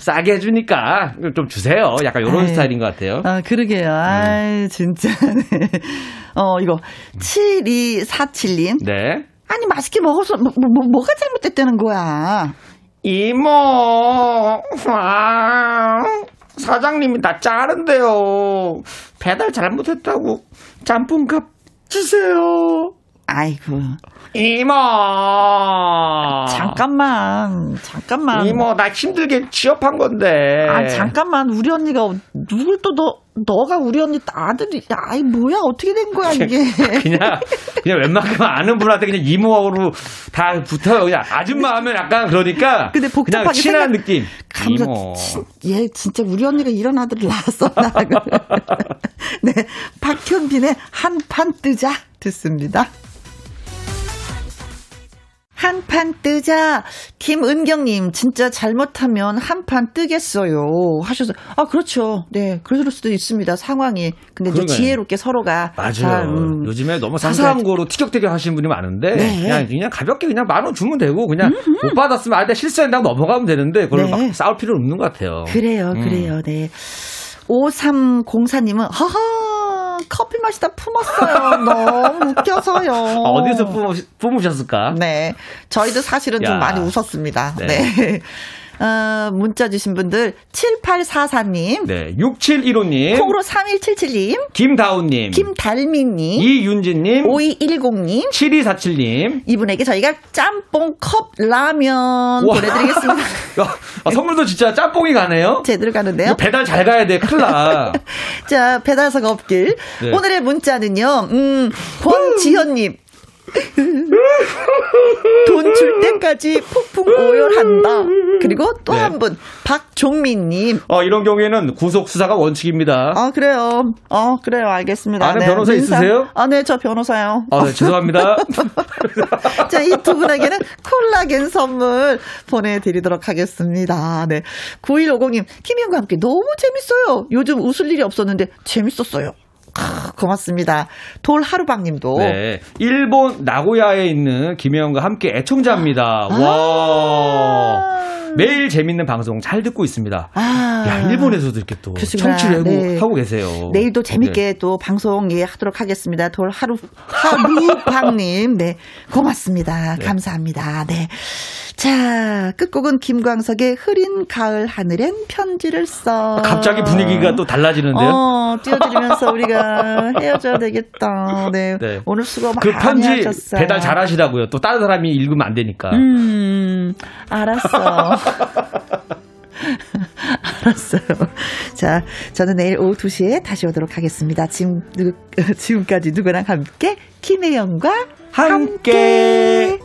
싸게 해주니까 좀 주세요. 약간 이런 스타일인 것 같아요. 아, 그러게요. 아, 진짜. 네. 이거 7247님. 네. 아니, 맛있게 먹어서 뭐가 잘못됐다는 거야. 이모, 사장님이 다 짜른데요. 배달 잘못했다고 짬뽕값 주세요. 아이고. 이모. 잠깐만. 이모, 나 힘들게 취업한 건데. 아, 잠깐만. 우리 언니가 누굴 또 너가 우리 언니 아들이. 아이, 뭐야, 어떻게 된 거야 이게. 그냥 웬만큼 아는 분한테 그냥 이모하고 다 붙어요. 그냥 아줌마 하면 약간 그러니까. 근데 복잡하게 그냥 친한 느낌. 이모. 얘 진짜 우리 언니가 이런 아들을 낳았어. 네, 박현빈의 한판 뜨자 듣습니다. 한판 뜨자. 김은경님, 진짜 잘못하면 한판 뜨겠어요 하셔서. 아, 그렇죠. 네, 그럴 수도 있습니다, 상황이. 근데 이제 지혜롭게 서로가. 맞아요. 요즘에 너무 사소한 거로 티격태격 하시는 분이 많은데. 네. 그냥 가볍게 그냥 10,000원 주면 되고 그냥 못 받았으면 아니다 실수했다고 넘어가면 되는데 그걸 네. 막 싸울 필요는 없는 것 같아요. 그래요. 네. 5304님은 허허. 커피 맛이다 품었어요. 너무 웃겨서요. 어디서 품으셨을까? 네. 저희도 사실은 좀 많이 웃었습니다. 네. 문자 주신 분들 7844님, 네, 6715님, 콩으로 3177님, 김다운님, 김달미님, 이윤진님, 5210님, 7247님, 이분에게 저희가 짬뽕컵 라면 보내드리겠습니다. 아, 선물도 진짜 짬뽕이 가네요. 제대로 가는데요. 배달 잘 가야 돼. 큰일 나. 자, 배달석 없길. 네. 오늘의 문자는요. 권지현님. 돈 줄 때까지 폭풍 오열한다. 그리고 또 한 분, 박종민님. 이런 경우에는 구속수사가 원칙입니다. 아, 그래요. 그래요. 알겠습니다. 아는 변호사 있으세요? 아, 네, 저 변호사요. 아, 네, 죄송합니다. 자, 이 두 분에게는 콜라겐 선물 보내드리도록 하겠습니다. 네. 9150님, 김희영과 함께 너무 재밌어요. 요즘 웃을 일이 없었는데 재밌었어요. 고맙습니다. 돌하루방님도. 네. 일본 나고야에 있는 김혜영과 함께 애청자입니다. 와. 매일 재밌는 방송 잘 듣고 있습니다. 야, 일본에서도 이렇게 또 청취를 네. 하고 계세요. 내일도 재밌게 네. 또 방송 하도록 하겠습니다. 하루방님. 네. 고맙습니다. 네. 감사합니다. 네. 자, 끝곡은 김광석의 흐린 가을 하늘엔 편지를 써. 갑자기 분위기가 또 달라지는데요? 띄워드리면서 우리가 헤어져야 되겠다. 네. 네. 오늘 수고 많이 하셨어요. 그 편지 배달 잘 하시라고요. 또 다른 사람이 읽으면 안 되니까. 알았어. 알았어요. 자, 저는 내일 오후 2시에 다시 오도록 하겠습니다. 지금까지 누구랑 함께? 김혜영과 함께.